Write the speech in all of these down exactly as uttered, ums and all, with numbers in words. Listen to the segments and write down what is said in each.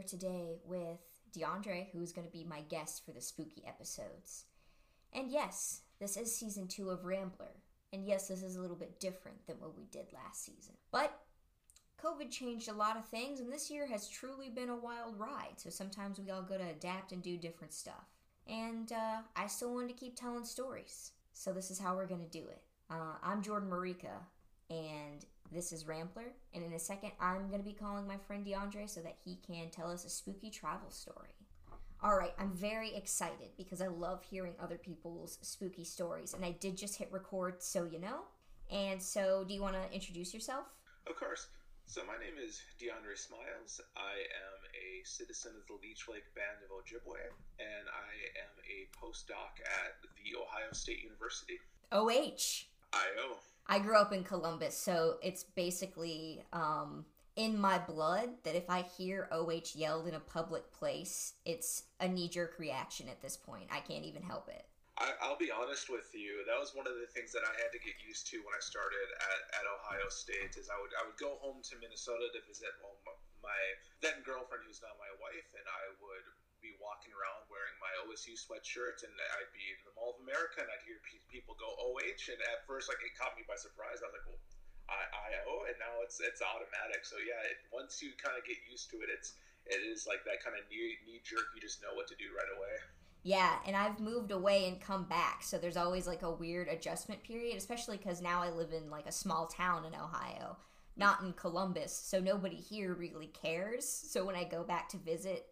here today with DeAndre, who is going to be my guest for the spooky episodes. And yes, this is season two of Rambler. And yes, this is a little bit different than what we did last season. But COVID changed a lot of things, and this year has truly been a wild ride. So sometimes we all go to adapt and do different stuff. And uh, I still wanted to keep telling stories. So this is how we're going to do it. Uh, I'm Jordan Marika, and this is Rambler. And in a second, I'm going to be calling my friend DeAndre so that he can tell us a spooky travel story. All right, I'm very excited because I love hearing other people's spooky stories. And I did just hit record, so you know. And so do you want to introduce yourself? Of course. So my name is DeAndre Smiles. I am a citizen of the Leech Lake Band of Ojibwe, and I am a postdoc at the Ohio State University. O H. I O. I grew up in Columbus, so it's basically um, in my blood that if I hear O H yelled in a public place, it's a knee-jerk reaction at this point. I can't even help it. I, I'll be honest with you. That was one of the things that I had to get used to when I started at, at Ohio State. Is I would I would go home to Minnesota to visit well, my then girlfriend, who's now my wife, and I would be walking around wearing my O S U sweatshirt, and I'd be in the Mall of America, and I'd hear people go O H, and at first, like, it caught me by surprise. I was like, well, I O, and now it's it's automatic. So yeah, it, once you kind of get used to it, it's it is like that kind of knee knee jerk. You just know what to do right away. Yeah, and I've moved away and come back, so there's always, like, a weird adjustment period, especially because now I live in, like, a small town in Ohio, not in Columbus, so nobody here really cares. So when I go back to visit,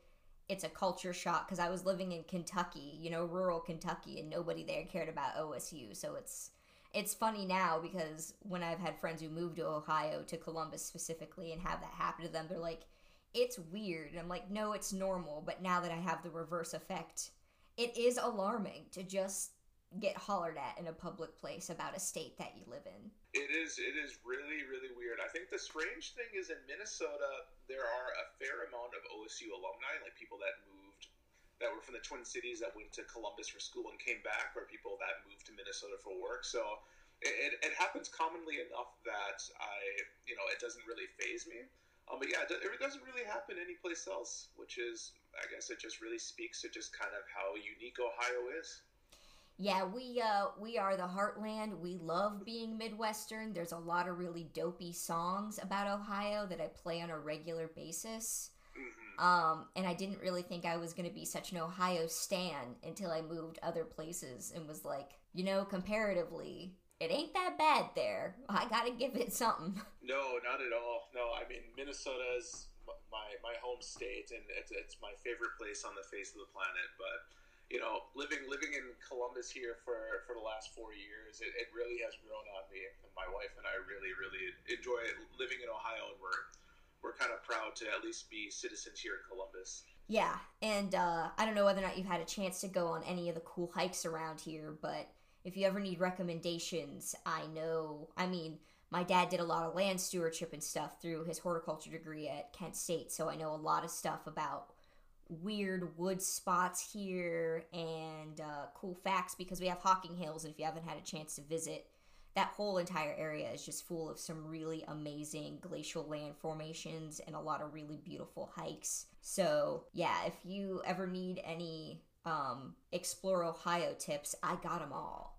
it's a culture shock, because I was living in Kentucky, you know, rural Kentucky, and nobody there cared about O S U, so it's it's funny now, because when I've had friends who moved to Ohio, to Columbus specifically, and have that happen to them, they're like, it's weird, and I'm like, no, it's normal, but now that I have the reverse effect, it is alarming to just get hollered at in a public place about a state that you live in. It is it is really, really weird. I think the strange thing is in Minnesota, there are a fair amount of O S U alumni, like people that moved, that were from the Twin Cities that went to Columbus for school and came back, or people that moved to Minnesota for work. So it, it, it happens commonly enough that I, you know, it doesn't really faze me. Um, but yeah, it doesn't really happen anyplace else, which is, I guess it just really speaks to just kind of how unique Ohio is. Yeah, we uh, we are the heartland. We love being Midwestern. There's a lot of really dopey songs about Ohio that I play on a regular basis. Mm-hmm. Um, and I didn't really think I was going to be such an Ohio stan until I moved other places and was like, you know, comparatively, it ain't that bad there. I gotta give it something. No, not at all. No, I mean, Minnesota is my my home state, and it's, it's my favorite place on the face of the planet. But, you know, living living in Columbus here for, for the last four years, it, it really has grown on me. And my wife and I really, really enjoy living in Ohio, and we're, we're kind of proud to at least be citizens here in Columbus. Yeah, and uh, I don't know whether or not you've had a chance to go on any of the cool hikes around here, but if you ever need recommendations, I know, I mean, my dad did a lot of land stewardship and stuff through his horticulture degree at Kent State, so I know a lot of stuff about weird wood spots here and uh, cool facts, because we have Hocking Hills, and if you haven't had a chance to visit, that whole entire area is just full of some really amazing glacial land formations and a lot of really beautiful hikes. So, yeah, if you ever need any um, Explore Ohio tips, I got them all.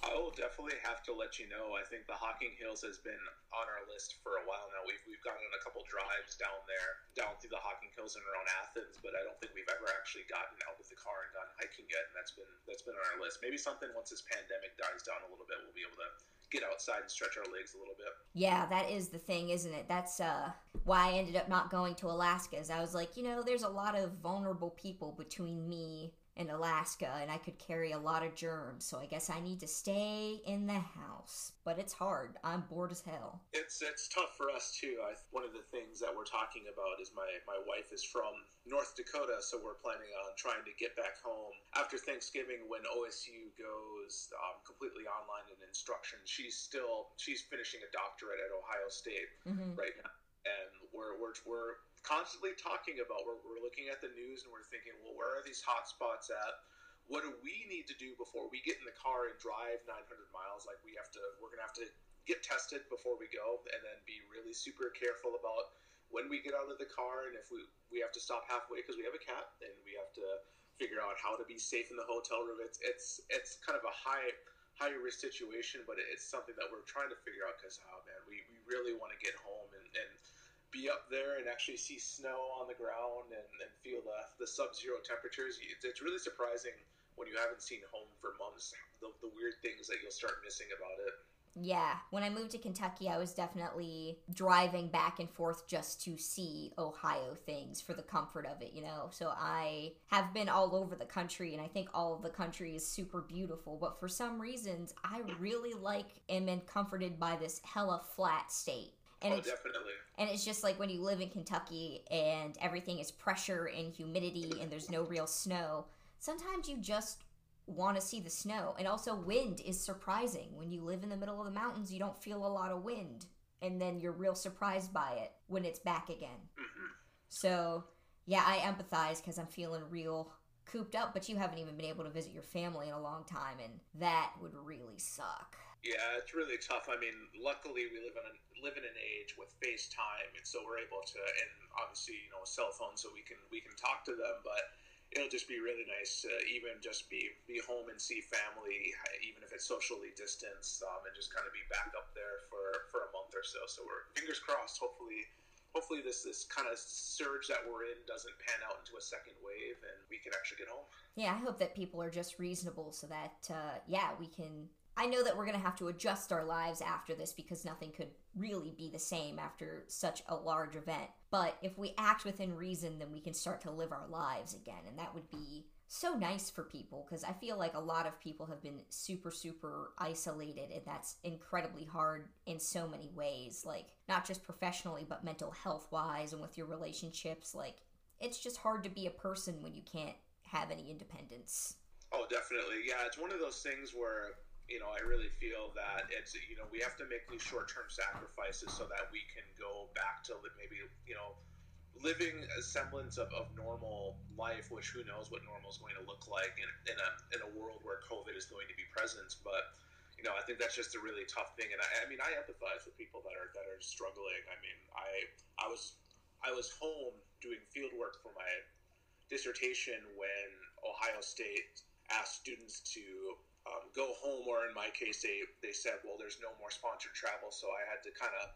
I will definitely have to let you know. I think the Hocking Hills has been on our list for a while now. We've we've gotten a couple drives down there, down through the Hocking Hills and around Athens, but I don't think we've ever actually gotten out of the car and gone hiking yet, and that's been that's been on our list. Maybe something once this pandemic dies down a little bit, we'll be able to get outside and stretch our legs a little bit. Yeah, that is the thing, isn't it? That's uh, why I ended up not going to Alaska, is I was like, you know, there's a lot of vulnerable people between me in Alaska, and I could carry a lot of germs, so I guess I need to stay in the house. But it's hard. I'm bored as hell. It's it's tough for us, too. I, one of the things that we're talking about is my, my wife is from North Dakota, so we're planning on trying to get back home after Thanksgiving when O S U goes um, completely online in instruction. She's still, she's finishing a doctorate at Ohio State mm-hmm. right now, and we're we're we're constantly talking about, we're, we're looking at the news and we're thinking, well, where are these hot spots at? What do we need to do before we get in the car and drive nine hundred miles? Like, we have to, we're going to have to get tested before we go, and then be really super careful about when we get out of the car, and if we we have to stop halfway because we have a cat, and we have to figure out how to be safe in the hotel room. It's it's it's kind of a high high risk situation, but it's something that we're trying to figure out because, oh man, we, we really want to get home and, and be up there and actually see snow on the ground and, and feel the, the sub-zero temperatures. It's really surprising when you haven't seen home for months, the, the weird things that you'll start missing about it. Yeah, when I moved to Kentucky, I was definitely driving back and forth just to see Ohio things for the comfort of it, you know? So I have been all over the country, and I think all of the country is super beautiful, but for some reasons, I really like and am comforted by this hella flat state. And oh, it's, definitely. And it's just like when you live in Kentucky and everything is pressure and humidity and there's no real snow, sometimes you just want to see the snow. And also wind is surprising. When you live in the middle of the mountains, you don't feel a lot of wind, and then you're real surprised by it when it's back again. Mm-hmm. So yeah, I empathize because I'm feeling real cooped up, but you haven't even been able to visit your family in a long time, and that would really suck. Yeah, it's really tough. I mean, luckily we live in a, live in an age with FaceTime, and so we're able to, and obviously, you know, cell phones, so we can we can talk to them, but it'll just be really nice to even just be, be home and see family, even if it's socially distanced, um, and just kind of be back up there for, for a month or so. So we're, fingers crossed, hopefully hopefully this, this kind of surge that we're in doesn't pan out into a second wave and we can actually get home. Yeah, I hope that people are just reasonable so that, uh, yeah, we can... I know that we're going to have to adjust our lives after this because nothing could really be the same after such a large event. But if we act within reason, then we can start to live our lives again. And that would be so nice for people because I feel like a lot of people have been super, super isolated. And that's incredibly hard in so many ways, like not just professionally, but mental health wise and with your relationships. Like it's just hard to be a person when you can't have any independence. Oh, definitely. Yeah, it's one of those things where... You know, I really feel that it's, you know, we have to make these short-term sacrifices so that we can go back to maybe, you know, living a semblance of, of normal life, which who knows what normal is going to look like in, in, a, in a world where COVID is going to be present. But, you know, I think that's just a really tough thing. And I, I mean, I empathize with people that are that are struggling. I mean, I I was I was home doing field work for my dissertation when Ohio State asked students to Um, go home, or in my case, they, they said, well, there's no more sponsored travel. So I had to kind of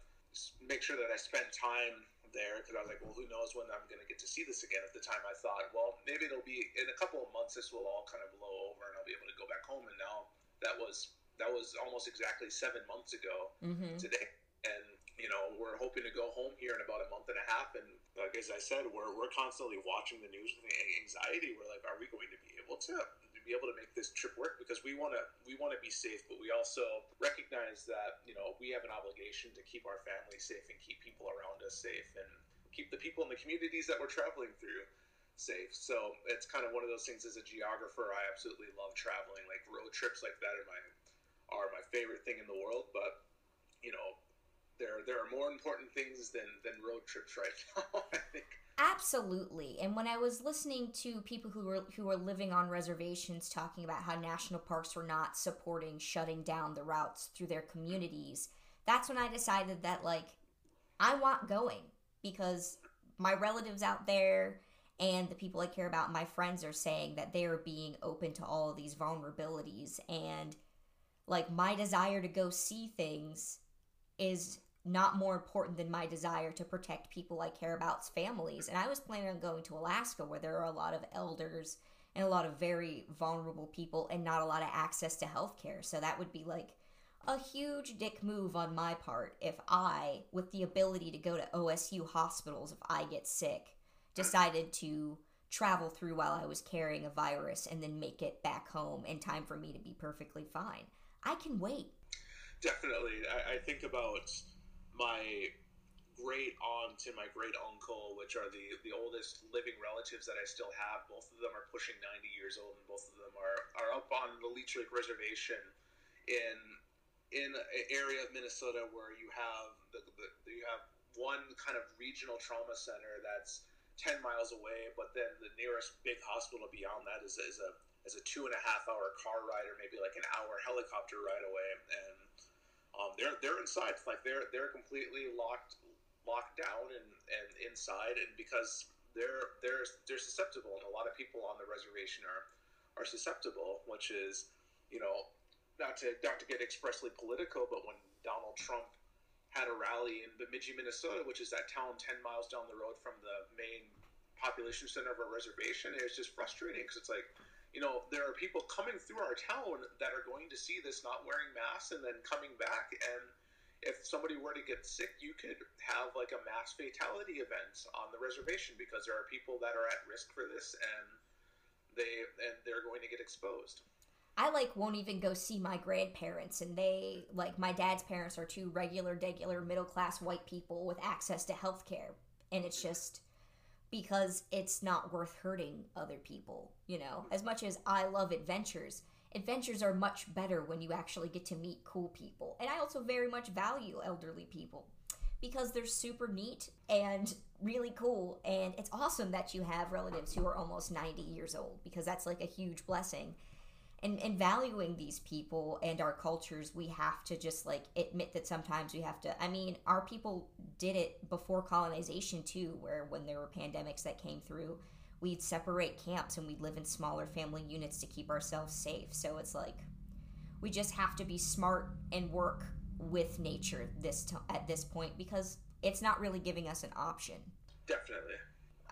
make sure that I spent time there because I was like, well, who knows when I'm going to get to see this again. At the time I thought, well, maybe it'll be in a couple of months, this will all kind of blow over and I'll be able to go back home. And now that was, that was almost exactly seven months ago mm-hmm. today. And, you know, we're hoping to go home here in about a month and a half. And like, as I said, we're, we're constantly watching the news with anxiety. We're like, are we going to be able to be able to make this trip work? Because we want to we want to be safe, but we also recognize that, you know, we have an obligation to keep our family safe and keep people around us safe and keep the people in the communities that we're traveling through safe. So it's kind of one of those things. As a geographer, I absolutely love traveling. Like road trips like that are my are my favorite thing in the world, but you know, there there are more important things than than road trips right now, I think. Absolutely. And when I was listening to people who were who were living on reservations talking about how national parks were not supporting shutting down the routes through their communities, that's when I decided that, like, I want going because my relatives out there and the people I care about, my friends, are saying that they are being open to all of these vulnerabilities. And, like, my desire to go see things is not more important than my desire to protect people I care about's families. And I was planning on going to Alaska, where there are a lot of elders and a lot of very vulnerable people and not a lot of access to healthcare. So that would be like a huge dick move on my part if I, with the ability to go to O S U hospitals if I get sick, decided to travel through while I was carrying a virus and then make it back home in time for me to be perfectly fine. I can wait. Definitely. I, I think about my great aunt and my great uncle, which are the, the oldest living relatives that I still have. Both of them are pushing ninety years old, and both of them are, are up on the Leech Lake Reservation in in an area of Minnesota where you have the, the you have one kind of regional trauma center that's ten miles away, but then the nearest big hospital beyond that is is a is a two and a half hour car ride, or maybe like an hour helicopter ride away, and Um, they're they're inside, like they're they're completely locked locked down and, and inside, and because they're they're they're susceptible, and a lot of people on the reservation are are susceptible, which is, you know, not to not to get expressly political, but when Donald Trump had a rally in Bemidji, Minnesota, which is that town ten miles down the road from the main population center of our reservation, it's just frustrating because it's like, you know, there are people coming through our town that are going to see this not wearing masks and then coming back, and if somebody were to get sick, you could have like a mass fatality event on the reservation because there are people that are at risk for this, and they and they're going to get exposed. I, like, won't even go see my grandparents, and they, like, my dad's parents are two regular, degular, middle-class white people with access to health care, and it's just because it's not worth hurting other people, you know? As much as I love adventures, adventures are much better when you actually get to meet cool people, and I also very much value elderly people because they're super neat and really cool, and it's awesome that you have relatives who are almost ninety years old because that's, like, a huge blessing. And, and valuing these people and our cultures, we have to just, like, admit that sometimes we have to, I mean, our people did it before colonization, too, where when there were pandemics that came through, we'd separate camps and we'd live in smaller family units to keep ourselves safe. So it's like, we just have to be smart and work with nature this t- at this point because it's not really giving us an option. Definitely.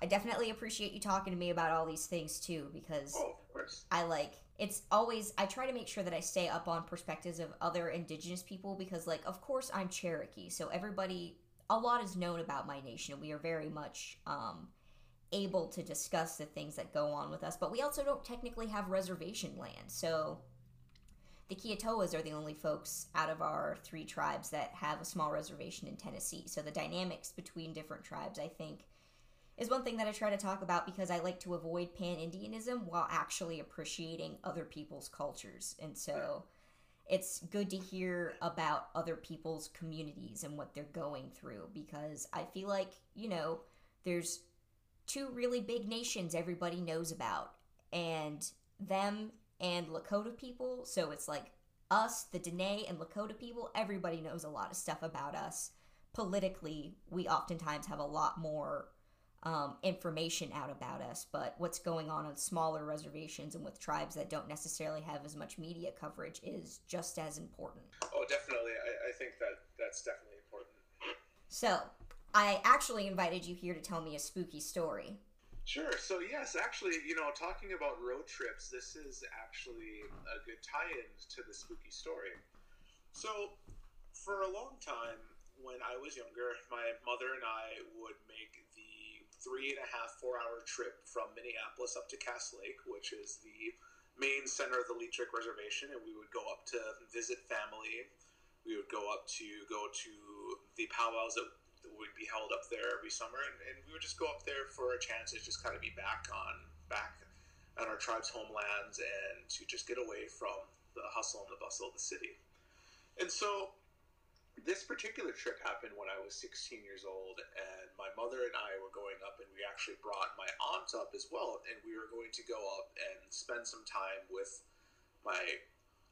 I definitely appreciate you talking to me about all these things, too, because oh, of course. I, like, it's always, I try to make sure that I stay up on perspectives of other indigenous people because, like, of course I'm Cherokee, so everybody, a lot is known about my nation, and we are very much um, able to discuss the things that go on with us, but we also don't technically have reservation land, so the Keatoas are the only folks out of our three tribes that have a small reservation in Tennessee, so the dynamics between different tribes, I think, is one thing that I try to talk about because I like to avoid pan-Indianism while actually appreciating other people's cultures. And so it's good to hear about other people's communities and what they're going through because I feel like, you know, there's two really big nations everybody knows about, and them and Lakota people. So it's like us, the Dene and Lakota people, everybody knows a lot of stuff about us. Politically, we oftentimes have a lot more Um, information out about us, but what's going on on smaller reservations and with tribes that don't necessarily have as much media coverage is just as important. Oh, definitely. I, I think that that's definitely important. So, I actually invited you here to tell me a spooky story. Sure. So, yes, actually, you know, talking about road trips, this is actually a good tie-in to the spooky story. So, for a long time, when I was younger, my mother and I would make three and a half, four hour trip from Minneapolis up to Cass Lake, which is the main center of the Leech Lake Reservation. And we would go up to visit family. We would go up to go to the powwows that would be held up there every summer. And, and we would just go up there for a chance to just kind of be back on, back on our tribe's homelands and to just get away from the hustle and the bustle of the city. And so this particular trip happened when I was sixteen years old, and my mother and I were going up, and we actually brought my aunt up as well, and we were going to go up and spend some time with my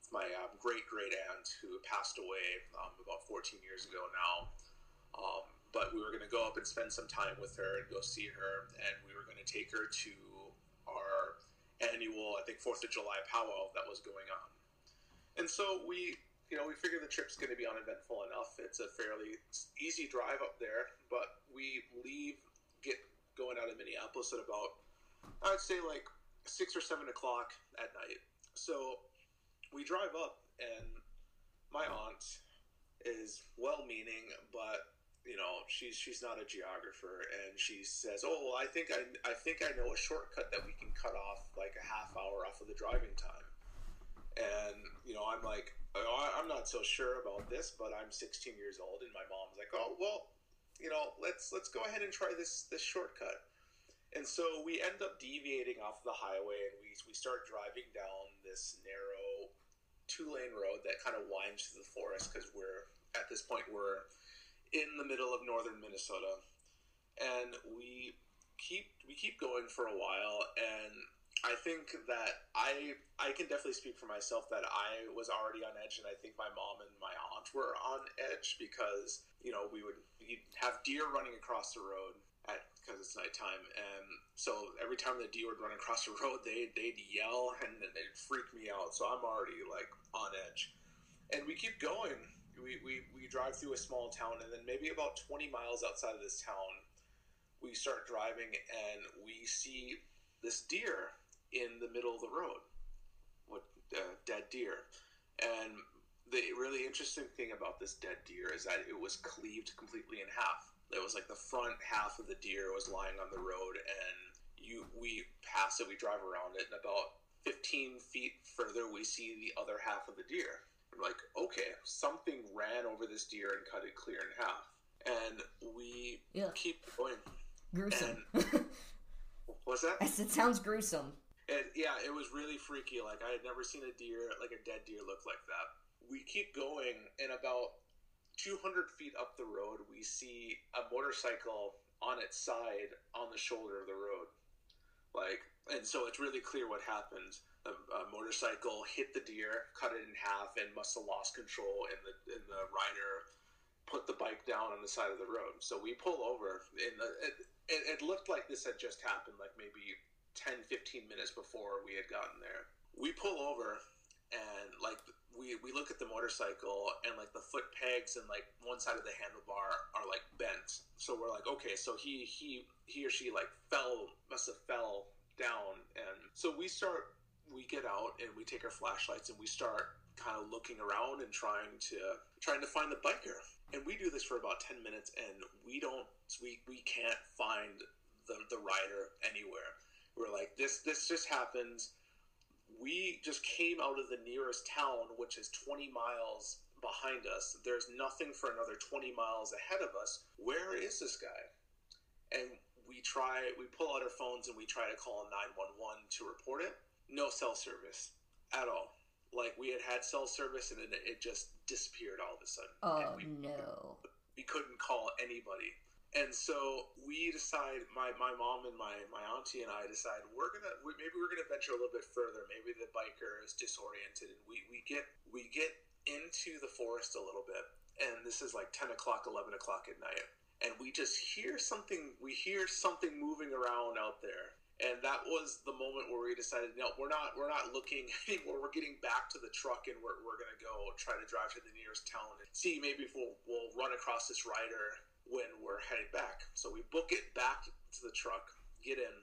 my um, great-great-aunt who passed away um, about fourteen years ago now, um, but we were going to go up and spend some time with her and go see her, and we were going to take her to our annual, I think, fourth of July powwow that was going on. And so we... You know, we figure the trip's going to be uneventful enough. It's a fairly easy drive up there, but we leave, get going out of Minneapolis at about, I'd say like six or seven o'clock at night. So we drive up, and my aunt is well-meaning, but, you know, she's she's not a geographer, and she says, oh, well, I think I, I think I know a shortcut that we can cut off like a half hour off of the driving time. And, you know, I'm like, I'm not so sure about this, but I'm sixteen years old, and my mom's like, "Oh, well, you know, let's let's go ahead and try this this shortcut." And so we end up deviating off the highway, and we we start driving down this narrow two-lane road that kind of winds through the forest because we're at this point we're in the middle of northern Minnesota, and we keep we keep going for a while, and I think that I I can definitely speak for myself that I was already on edge, and I think my mom and my aunt were on edge because, you know, we would you'd have deer running across the road because it's nighttime, and so every time the deer would run across the road, they, they'd yell, and then they'd freak me out, so I'm already, like, on edge. And we keep going. We, we, we drive through a small town, and then maybe about twenty miles outside of this town, we start driving, and we see this deer in the middle of the road, what uh, dead deer. And the really interesting thing about this dead deer is that it was cleaved completely in half. It was like the front half of the deer was lying on the road, and you we pass it, we drive around it, and about fifteen feet further, we see the other half of the deer. We're like, okay, something ran over this deer and cut it clear in half. And we yeah. keep going. Gruesome. And, what's that? I said, sounds gruesome. And yeah, it was really freaky. Like, I had never seen a deer, like a dead deer, look like that. We keep going, and about two hundred feet up the road, we see a motorcycle on its side on the shoulder of the road. Like, and so it's really clear what happened. A, a motorcycle hit the deer, cut it in half, and must have lost control, and the and the rider put the bike down on the side of the road. So we pull over, and the, it, it, it looked like this had just happened, like maybe ten, fifteen minutes before we had gotten there. We pull over, and like we we look at the motorcycle, and like the foot pegs and like one side of the handlebar are like bent, so we're like, okay, so he he he or she like fell must have fell down. And so we start we get out and we take our flashlights and we start kind of looking around and trying to trying to find the biker. And we do this for about ten minutes, and we don't we we can't find the the rider anywhere. We're like, this this just happens. We just came out of the nearest town, which is twenty miles behind us. There's nothing for another twenty miles ahead of us. Where is this guy? And we try, we pull out our phones and we try to call nine one one to report it. No cell service at all. Like, we had had cell service, and it, it just disappeared all of a sudden. Oh, we, no. We couldn't call anybody. And so we decide, my, my mom and my, my auntie and I decide, we're gonna we, maybe we're gonna venture a little bit further. Maybe the biker is disoriented, and we, we get we get into the forest a little bit. And this is like ten o'clock, eleven o'clock at night, and we just hear something. We hear something moving around out there, and that was the moment where we decided, no, we're not we're not looking anymore. We're getting back to the truck, and we're we're gonna go try to drive to the nearest town and see maybe if we'll we'll run across this rider when we're headed back. So we book it back to the truck, get in,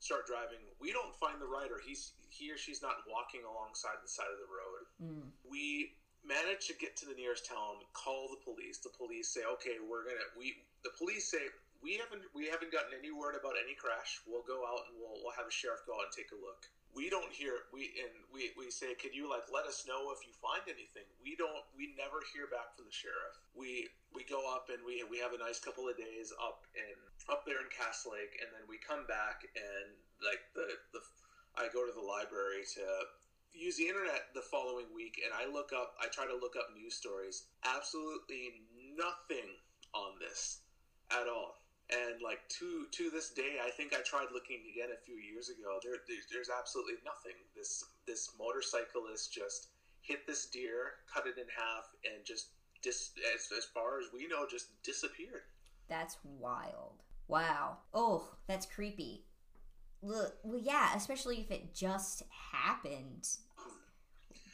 start driving. We don't find the rider. He's he or she's not walking alongside the side of the road. Mm. We manage to get to the nearest town, call the police. The police say, okay, we're gonna we the police say we haven't we haven't gotten any word about any crash. We'll go out and we'll we'll have a sheriff go out and take a look. We don't hear we and we, we say, could you like let us know if you find anything? We don't we never hear back from the sheriff. We we go up and we we have a nice couple of days up in up there in Cass Lake, and then we come back, and like the, the I go to the library to use the internet the following week, and I look up I try to look up news stories. Absolutely nothing on this at all. And like to to this day, I think I tried looking again a few years ago. There, there's absolutely nothing. This this motorcyclist just hit this deer, cut it in half, and just dis, as as far as we know, just disappeared. That's wild. Wow. Oh, that's creepy. Look, well, yeah, especially if it just happened.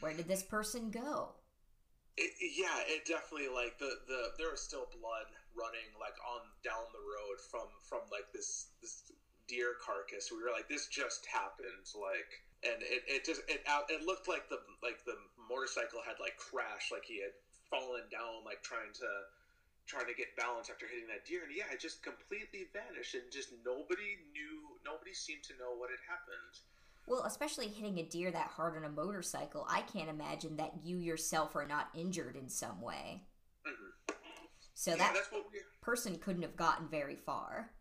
Where did this person go? It, yeah, it definitely, like, the, the there was still blood running, like, on down the road from, from like, this this deer carcass. We were like, this just happened, like, and it, it just, it it looked like the, like, the motorcycle had, like, crashed, like, he had fallen down, like, trying to, trying to get balance after hitting that deer, and yeah, it just completely vanished, and just nobody knew, nobody seemed to know what had happened. Well, especially hitting a deer that hard on a motorcycle, I can't imagine that you yourself are not injured in some way. Mm-hmm. So yeah, that that's what we, person couldn't have gotten very far.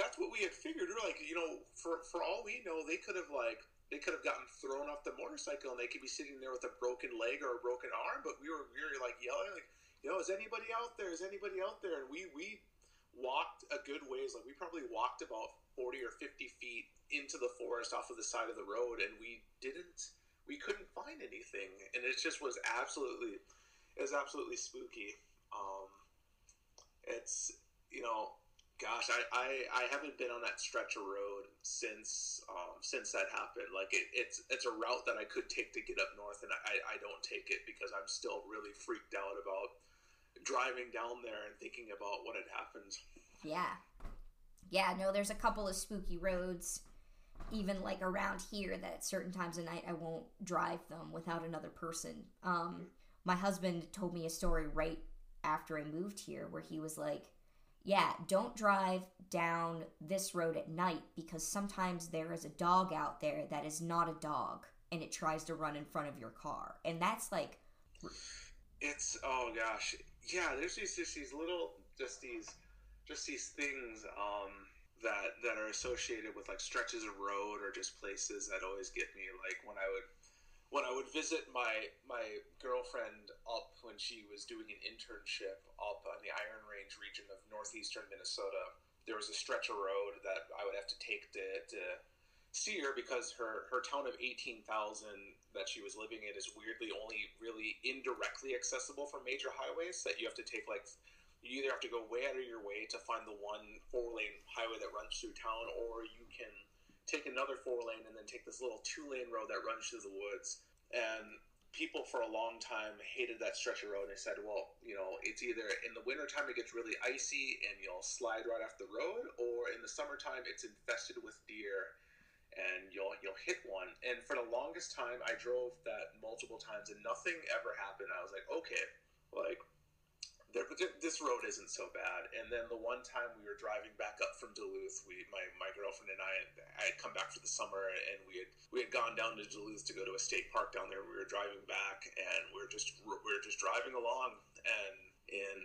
That's what we had figured. We're like, you know, for for all we know, they could have like they could have gotten thrown off the motorcycle, and they could be sitting there with a broken leg or a broken arm. But we were we were like yelling, like, you know, is anybody out there? Is anybody out there? And we we walked a good ways. Like, we probably walked about forty or fifty feet into the forest off of the side of the road, and we didn't, we couldn't find anything. And it just was absolutely, it was absolutely spooky. Um, it's, you know, gosh, I, I, I haven't been on that stretch of road since, um, since that happened. Like it, it's, it's a route that I could take to get up north, and I, I don't take it because I'm still really freaked out about driving down there and thinking about what had happened. Yeah. Yeah, no, there's a couple of spooky roads, even like around here, that at certain times of night I won't drive them without another person. Um, my husband told me a story right after I moved here where he was like, yeah, don't drive down this road at night because sometimes there is a dog out there that is not a dog and it tries to run in front of your car. And that's like... It's, oh gosh. Yeah, there's just, just these little, just these... just these things um, that that are associated with like stretches of road or just places that always get me. Like when I would when I would visit my my girlfriend up when she was doing an internship up on the Iron Range region of northeastern Minnesota, there was a stretch of road that I would have to take to, to see her because her, her town of eighteen thousand that she was living in is weirdly only really indirectly accessible from major highways, that you have to take like... You either have to go way out of your way to find the one four-lane highway that runs through town, or you can take another four-lane and then take this little two-lane road that runs through the woods. And people for a long time hated that stretch of road. They said, well, you know, it's either in the wintertime it gets really icy and you'll slide right off the road, or in the summertime it's infested with deer and you'll you'll hit one. And for the longest time, I drove that multiple times and nothing ever happened. I was like, okay, like... this road isn't so bad. And then the one time we were driving back up from Duluth, we my, my girlfriend and I, I had come back for the summer, and we had we had gone down to Duluth to go to a state park down there. We were driving back, and we were just we were just driving along, and in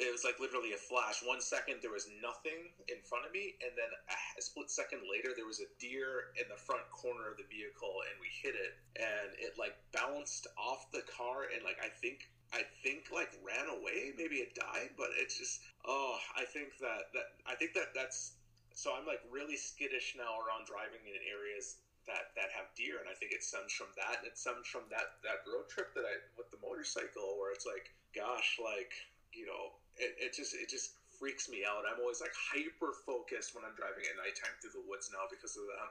it was like literally a flash. One second there was nothing in front of me, and then a split second later there was a deer in the front corner of the vehicle, and we hit it, and it like bounced off the car, and like I think. I think like ran away, maybe it died, but it's just, oh, I think that, that, I think that that's, so I'm like really skittish now around driving in areas that, that have deer. And I think it stems from that. And it stems from that, that road trip that I, with the motorcycle, where it's like, gosh, like, you know, it, it just, it just freaks me out. I'm always like hyper focused when I'm driving at nighttime through the woods now because of that.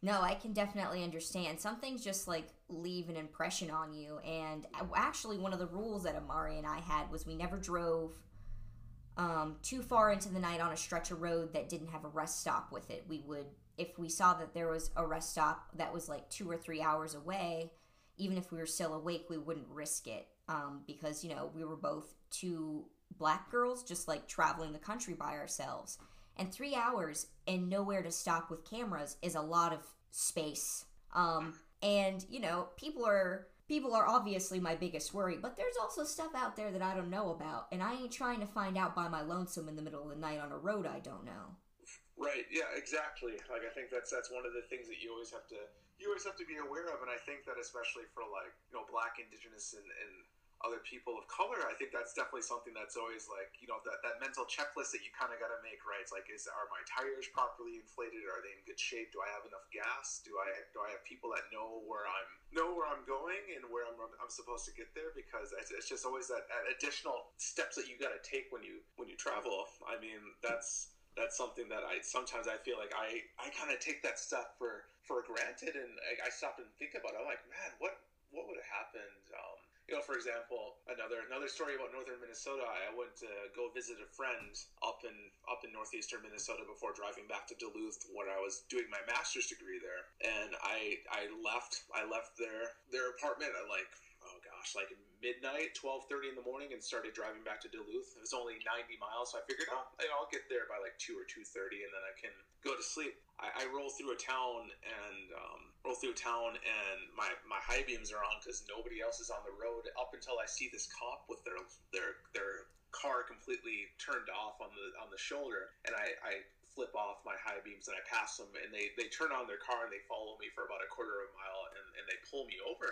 No, I can definitely understand. Some things just, like, leave an impression on you. And actually, one of the rules that Amari and I had was we never drove um, too far into the night on a stretch of road that didn't have a rest stop with it. We would, if we saw that there was a rest stop that was, like, two or three hours away, even if we were still awake, we wouldn't risk it. Um, because, you know, we were both two black girls just, like, traveling the country by ourselves. And three hours and nowhere to stop with cameras is a lot of space. Um, and, you know, people are people are obviously my biggest worry. But there's also stuff out there that I don't know about. And I ain't trying to find out by my lonesome in the middle of the night on a road I don't know. Right. Yeah, exactly. Like, I think that's that's one of the things that you always have to you always have to be aware of. And I think that especially for, like, you know, black, indigenous, and... and other people of color, I think that's definitely something that's always like, you know, that, that mental checklist that you kind of got to make, right? It's like, is are my tires properly inflated? Are they in good shape? Do I have enough gas? Do I do I have people that know where I'm know where I'm going and where I'm I'm supposed to get there? Because it's, it's just always that, that additional steps that you got to take when you when you travel. I mean, that's that's something that I sometimes I feel like I I kind of take that stuff for for granted, and I, I stop and think about it. I'm like, man, what what would have happened? Um, You know, for example, another another story about northern Minnesota. I went to go visit a friend up in up in northeastern Minnesota before driving back to Duluth, when I was doing my master's degree there. And I I left I left their their apartment at like oh gosh like midnight, twelve thirty in the morning, and started driving back to Duluth. It was only ninety miles, so I figured oh, I'll get there by like two or two thirty, and then I can go to sleep. I, I roll through a town and. Um, roll through town and my, my high beams are on because nobody else is on the road up until I see this cop with their their their car completely turned off on the on the shoulder, and I, I flip off my high beams and I pass them, and they, they turn on their car and they follow me for about a quarter of a mile, and, and they pull me over.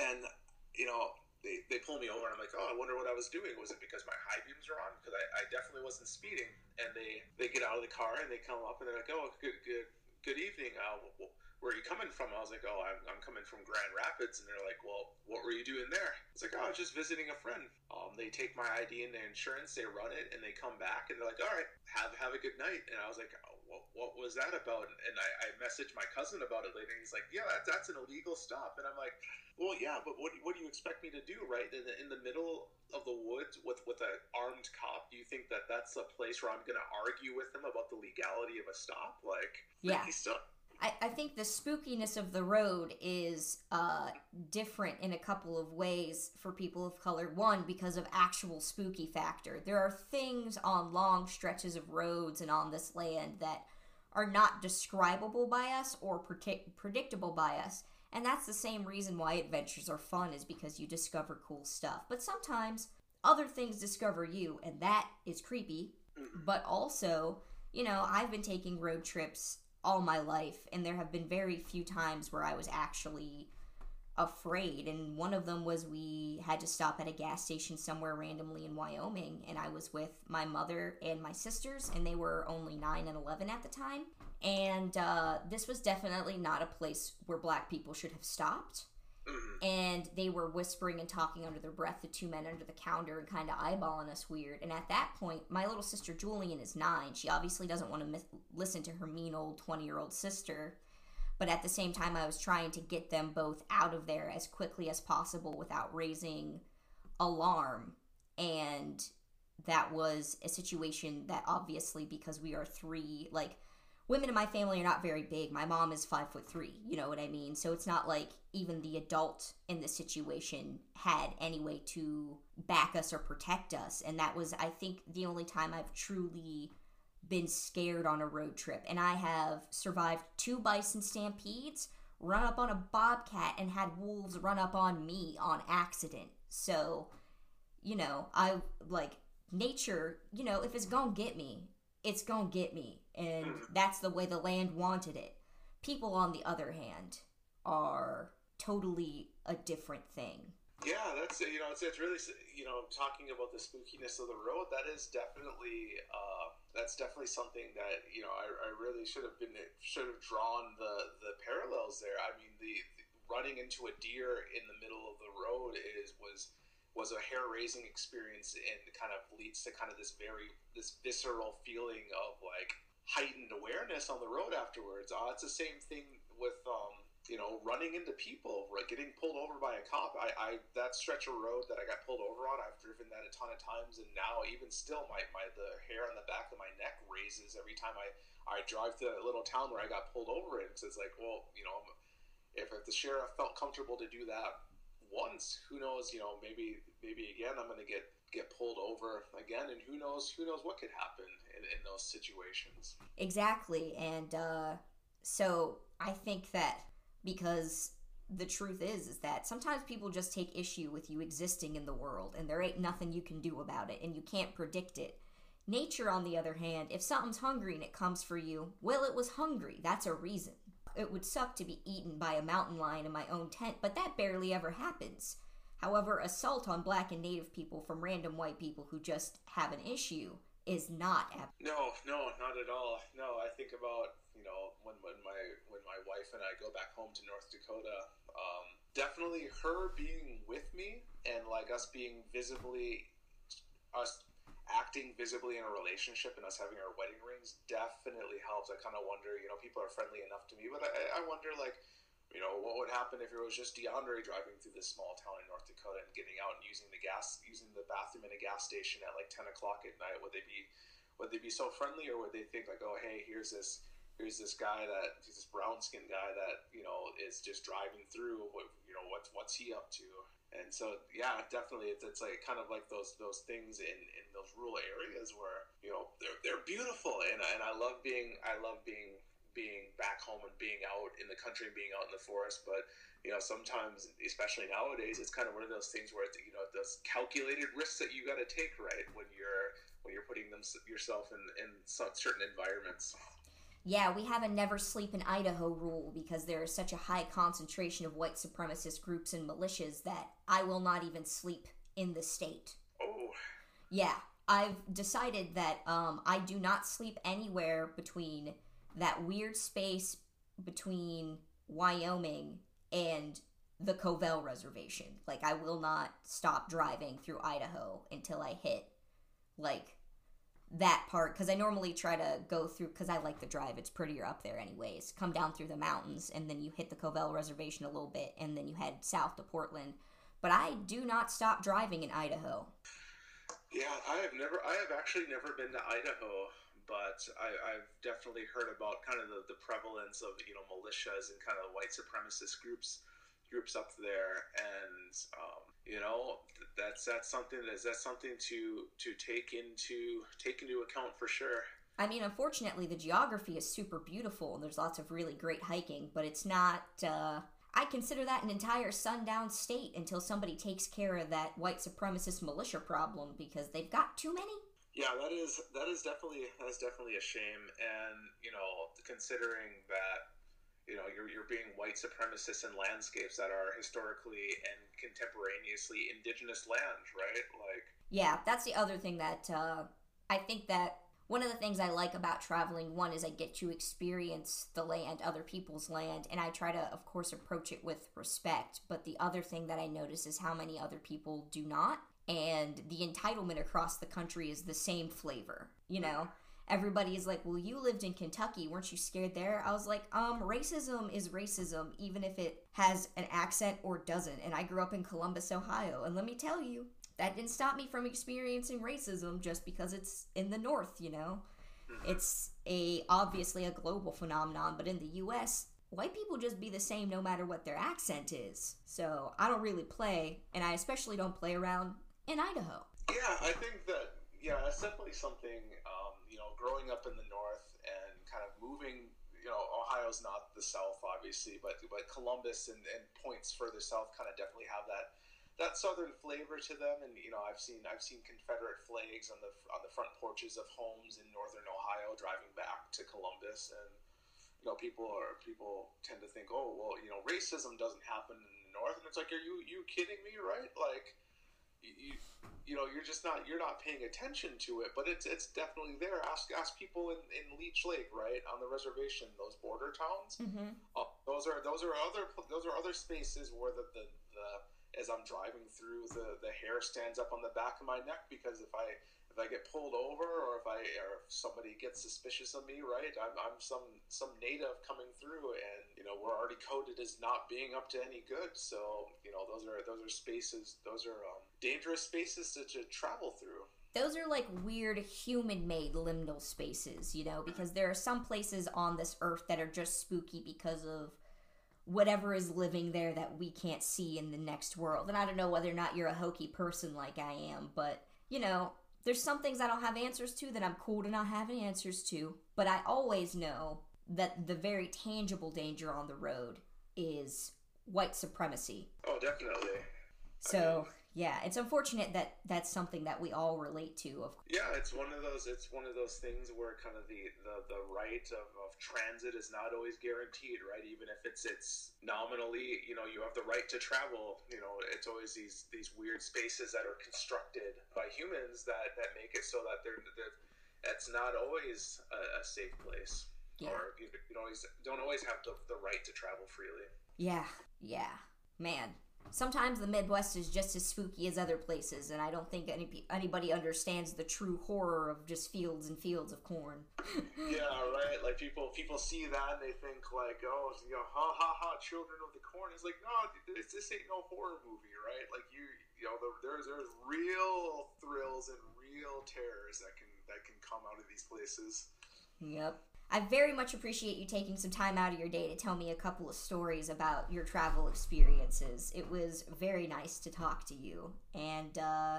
And you know, they, they pull me over, and I'm like, oh, I wonder what I was doing. Was it because my high beams were on? Because I, I definitely wasn't speeding. And they, they get out of the car, and they come up, and they're like, oh, good good good evening. Uh, where are you coming from? I was like, oh, I'm, I'm coming from Grand Rapids. And they're like, well, what were you doing there? It's like, oh, I was just visiting a friend. Um, they take my I D and the insurance, they run it, and they come back, and they're like, all right, have have a good night. And I was like, oh, what, what was that about? And I, I messaged my cousin about it later, and he's like, yeah, that, that's an illegal stop. And I'm like, well, yeah, but what, what do you expect me to do, right? In the, in the middle of the woods with, with an armed cop, do you think that that's a place where I'm going to argue with them about the legality of a stop? Like, yeah. He's still... I, I think the spookiness of the road is uh, different in a couple of ways for people of color. One, because of actual spooky factor. There are things on long stretches of roads and on this land that are not describable by us or predict- predictable by us. And that's the same reason why adventures are fun, is because you discover cool stuff. But sometimes other things discover you, and that is creepy. But also, you know, I've been taking road trips all my life, and there have been very few times where I was actually afraid. And one of them was, we had to stop at a gas station somewhere randomly in Wyoming, and I was with my mother and my sisters, and they were only nine and eleven at the time. And uh, this was definitely not a place where black people should have stopped. And they were whispering and talking under their breath, the two men under the counter, and kind of eyeballing us weird. And at that point, my little sister Julian is nine. She obviously doesn't want to mis- listen to her mean old twenty-year-old sister. But at the same time, I was trying to get them both out of there as quickly as possible without raising alarm. And that was a situation that obviously, because we are three, like... women in my family are not very big. My mom is five foot three, you know what I mean? So it's not like even the adult in the situation had any way to back us or protect us. And that was, I think, the only time I've truly been scared on a road trip. And I have survived two bison stampedes, run up on a bobcat, and had wolves run up on me on accident. So, you know, I, like, nature, you know, if it's gonna get me, it's gonna get me. And that's the way the land wanted it. People, on the other hand, are totally a different thing. Yeah, that's, you know, it's, it's really, you know, talking about the spookiness of the road, that is definitely, uh, that's definitely something that, you know, I, I really should have been, should have drawn the, the parallels there. I mean, the, the running into a deer in the middle of the road is, was, was a hair-raising experience, and kind of leads to kind of this very, this visceral feeling of, like, heightened awareness on the road afterwards. Uh, it's the same thing with, um, you know, running into people, right? Getting pulled over by a cop. I, I, that stretch of road that I got pulled over on, I've driven that a ton of times, and now even still, my, my the hair on the back of my neck raises every time I, I drive to a little town where I got pulled over in, because it's like, well, you know, if, if the sheriff felt comfortable to do that once, who knows, you know, maybe maybe again I'm going to get get pulled over again, and who knows who knows what could happen in, in those situations. Exactly. And uh so I think that, because the truth is is that sometimes people just take issue with you existing in the world, and there ain't nothing you can do about it, and you can't predict it. Nature, on the other hand, if something's hungry and it comes for you, well, it was hungry. That's a reason. It would suck to be eaten by a mountain lion in my own tent, but that barely ever happens. However, assault on black and native people from random white people who just have an issue is not ab- No, no, not at all. No, I think about, you know, when, when my when my wife and I go back home to North Dakota, um, definitely her being with me, and like us being visibly, us acting visibly in a relationship, and us having our wedding rings definitely helps. I kind of wonder, you know, people are friendly enough to me, but I, I wonder, like, you know, what would happen if it was just DeAndre driving through this small town in North Dakota and getting out and using the gas, using the bathroom in a gas station at like ten o'clock at night? Would they be, would they be so friendly, or would they think like, oh, hey, here's this, here's this guy that, he's this brown skinned guy that, you know, is just driving through, what, you know, what's, what's he up to? And so, yeah, definitely, it's, it's like kind of like those those things in, in those rural areas where, you know, they're they're beautiful, and and I love being I love being being back home and being out in the country and being out in the forest. But, you know, sometimes, especially nowadays, it's kind of one of those things where it's, you know, those calculated risks that you got to take, right, when you're when you're putting them yourself in in some certain environments. yeah, we have a never sleep in Idaho rule because there is such a high concentration of white supremacist groups and militias that I will not even sleep in the state. Oh. Yeah, I've decided that um, I do not sleep anywhere between that weird space between Wyoming and the Colville Reservation. Like, I will not stop driving through Idaho until I hit, like, that part, because I normally try to go through, because I like the drive, it's prettier up there anyways, come down through the mountains, and then you hit the Colville Reservation a little bit, and then you head south to Portland. But I do not stop driving in Idaho. Yeah, I have never, I have actually never been to Idaho, but I, I've definitely heard about kind of the, the prevalence of, you know, militias and kind of white supremacist groups groups up there, and um, you know, that's that's something that's that's something to to take into take into account for sure. I mean, unfortunately, the geography is super beautiful, and there's lots of really great hiking, but it's not. Uh, I consider that an entire sundown state until somebody takes care of that white supremacist militia problem because they've got too many. Yeah, that is that is definitely that's definitely a shame, and you know, considering that. You know, you're you're being white supremacists in landscapes that are historically and contemporaneously indigenous land, right? Like, yeah, that's the other thing that uh, I think that one of the things I like about traveling, one, is I get to experience the land, other people's land, and I try to, of course, approach it with respect. But the other thing that I notice is how many other people do not, and the entitlement across the country is the same flavor, you know? Everybody's like, well, you lived in Kentucky. Weren't you scared there? I was like, um, racism is racism, even if it has an accent or doesn't. And I grew up in Columbus, Ohio. And let me tell you, that didn't stop me from experiencing racism just because it's in the North, you know? It's a obviously a global phenomenon, but in the U S, white people just be the same no matter what their accent is. So I don't really play, and I especially don't play around in Idaho. Yeah, I think that, yeah, that's definitely something... Um... You know, growing up in the North and kind of moving, you know, Ohio's not the South, obviously, but but Columbus and, and points further south kind of definitely have that that Southern flavor to them. And you know, I've seen I've seen Confederate flags on the on the front porches of homes in northern Ohio driving back to Columbus, and you know, people are people tend to think, oh, well, you know, racism doesn't happen in the North, and it's like, are you you kidding me, right? Like. You, you know, you're just not, you're not paying attention to it, but it's it's definitely there. Ask ask people in, in Leech Lake, right, on the reservation, those border towns. Mm-hmm. Uh, those are those are other those are other spaces where the, the, the as I'm driving through, the, the hair stands up on the back of my neck because if I if I get pulled over or if I or if somebody gets suspicious of me, right, I'm I'm some some native coming through, and you know, we're already coded as not being up to any good. So you know, those are those are spaces. Those are um, dangerous spaces to, to travel through. Those are like weird human-made liminal spaces, you know, because there are some places on this earth that are just spooky because of whatever is living there that we can't see in the next world. And I don't know whether or not you're a hokey person like I am, but, you know, there's some things I don't have answers to that I'm cool to not have answers to, but I always know that the very tangible danger on the road is white supremacy. Oh, definitely. So... I mean... Yeah, it's unfortunate that that's something that we all relate to. Of course. Yeah, it's one of those. It's one of those things where kind of the, the, the right of, of transit is not always guaranteed, right? Even if it's it's nominally, you know, you have the right to travel. You know, it's always these these weird spaces that are constructed by humans that, that make it so that they're, they're that's not always a, a safe place, yeah. Or you don't always don't always have the, the right to travel freely. Yeah, yeah, man. Sometimes the Midwest is just as spooky as other places, and I don't think any anybody understands the true horror of just fields and fields of corn. Yeah, right. Like people, people see that and they think like, oh, you know, ha ha ha, children of the corn. It's like, no, this, this ain't no horror movie, right? Like you, you know, there's there's real thrills and real terrors that can that can come out of these places. Yep. I very much appreciate you taking some time out of your day to tell me a couple of stories about your travel experiences. It was very nice to talk to you. And, uh,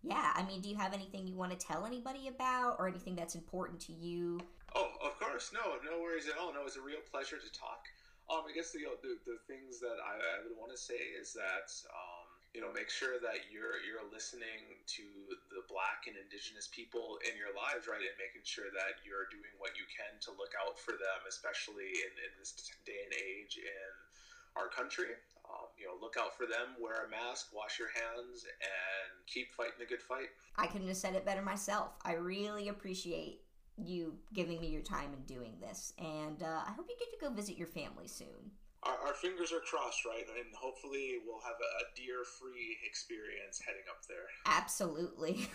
yeah, I mean, do you have anything you want to tell anybody about or anything that's important to you? Oh, of course. No, no worries at all. No, it's a real pleasure to talk. Um, I guess the the, the things that I, I would want to say is that, um, you know, make sure that you're you're listening to the Black and Indigenous people in your lives, right, and making sure that you're doing what you can to look out for them, especially in, in this day and age in our country. Um, you know, look out for them, wear a mask, wash your hands, and keep fighting the good fight. I couldn't have said it better myself. I really appreciate you giving me your time and doing this, and uh, I hope you get to go visit your family soon. Our, our fingers are crossed, right? And hopefully we'll have a, a deer-free experience heading up there. Absolutely.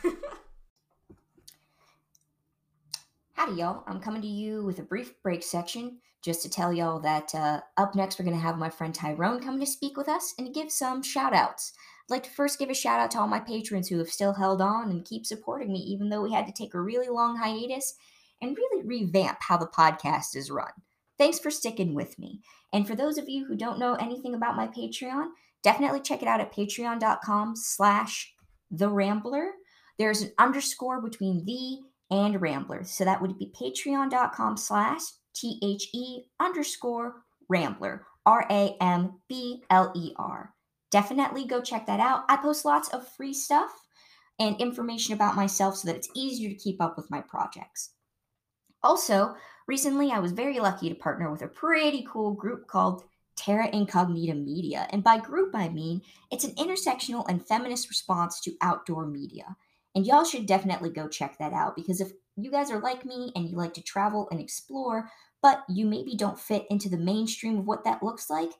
Howdy, y'all. I'm coming to you with a brief break section just to tell y'all that uh, up next we're going to have my friend Tyrone coming to speak with us and to give some shout-outs. I'd like to first give a shout-out to all my patrons who have still held on and keep supporting me, even though we had to take a really long hiatus and really revamp how the podcast is run. Thanks for sticking with me. And for those of you who don't know anything about my Patreon, definitely check it out at patreon.com slash the Rambler. There's an underscore between the and Rambler. So that would be patreon.com slash T-H-E underscore Rambler. R A M B L E R. Definitely go check that out. I post lots of free stuff and information about myself so that it's easier to keep up with my projects. Also, recently, I was very lucky to partner with a pretty cool group called Terra Incognita Media. And by group, I mean it's an intersectional and feminist response to outdoor media. And y'all should definitely go check that out, because if you guys are like me and you like to travel and explore, but you maybe don't fit into the mainstream of what that looks like,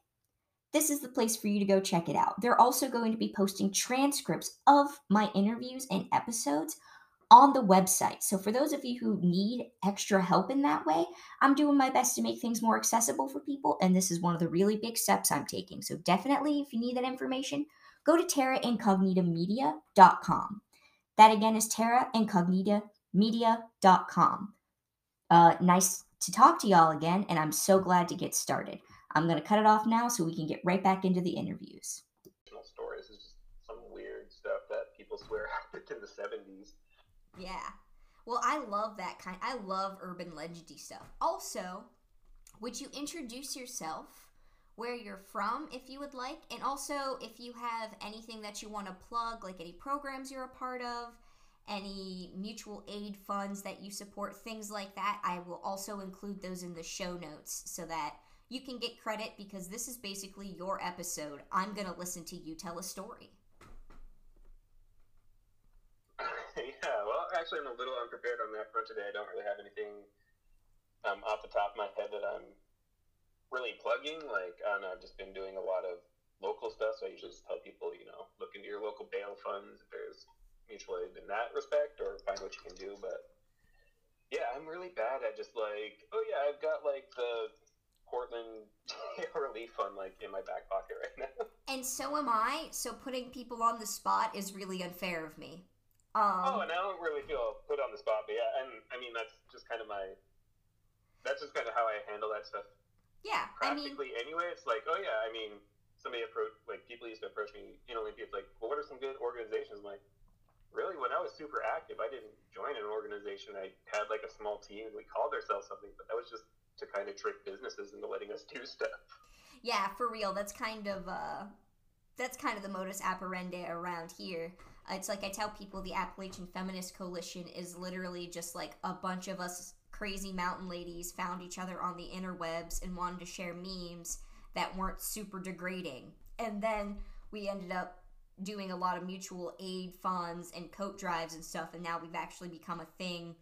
this is the place for you to go check it out. They're also going to be posting transcripts of my interviews and episodes on the website. So for those of you who need extra help in that way, I'm doing my best to make things more accessible for people, and this is one of the really big steps I'm taking. So definitely, if you need that information, go to terra incognita media dot com. That again is terra incognita media dot com. Uh, nice to talk to y'all again, and I'm so glad to get started. I'm going to cut it off now so we can get right back into the interviews. Stories is just some weird stuff that people swear happened in the seventies. Yeah. Well, I love that kind. I love urban legendy stuff. Also, would you introduce yourself, where you're from, if you would like, and also if you have anything that you want to plug, like any programs you're a part of, any mutual aid funds that you support, things like that. I will also include those in the show notes so that you can get credit, because this is basically your episode. I'm going to listen to you tell a story. Yeah, well, actually, I'm a little unprepared on that front today. I don't really have anything um, off the top of my head that I'm really plugging. Like, I don't know, I've just been doing a lot of local stuff, so I usually just tell people, you know, look into your local bail funds if there's mutual aid in that respect, or find what you can do. But, yeah, I'm really bad at just, like, oh, yeah, I've got, like, the Portland relief fund, like, in my back pocket right now. And so am I, so putting people on the spot is really unfair of me. Um, oh, and I don't really feel put on the spot, but yeah, and I mean, that's just kind of my, that's just kind of how I handle that stuff. Yeah, practically, I mean, anyway, it's like, oh yeah, I mean, somebody approached, like, people used to approach me, you know, like, it's like, well, what are some good organizations? I'm like, really, when I was super active, I didn't join an organization. I had, like, a small team, and we called ourselves something, but that was just to kind of trick businesses into letting us do stuff. Yeah, for real, that's kind of, uh, that's kind of the modus operandi around here. It's like I tell people the Appalachian Feminist Coalition is literally just like a bunch of us crazy mountain ladies found each other on the interwebs and wanted to share memes that weren't super degrading. And then we ended up doing a lot of mutual aid funds and coat drives and stuff, and now we've actually become a thing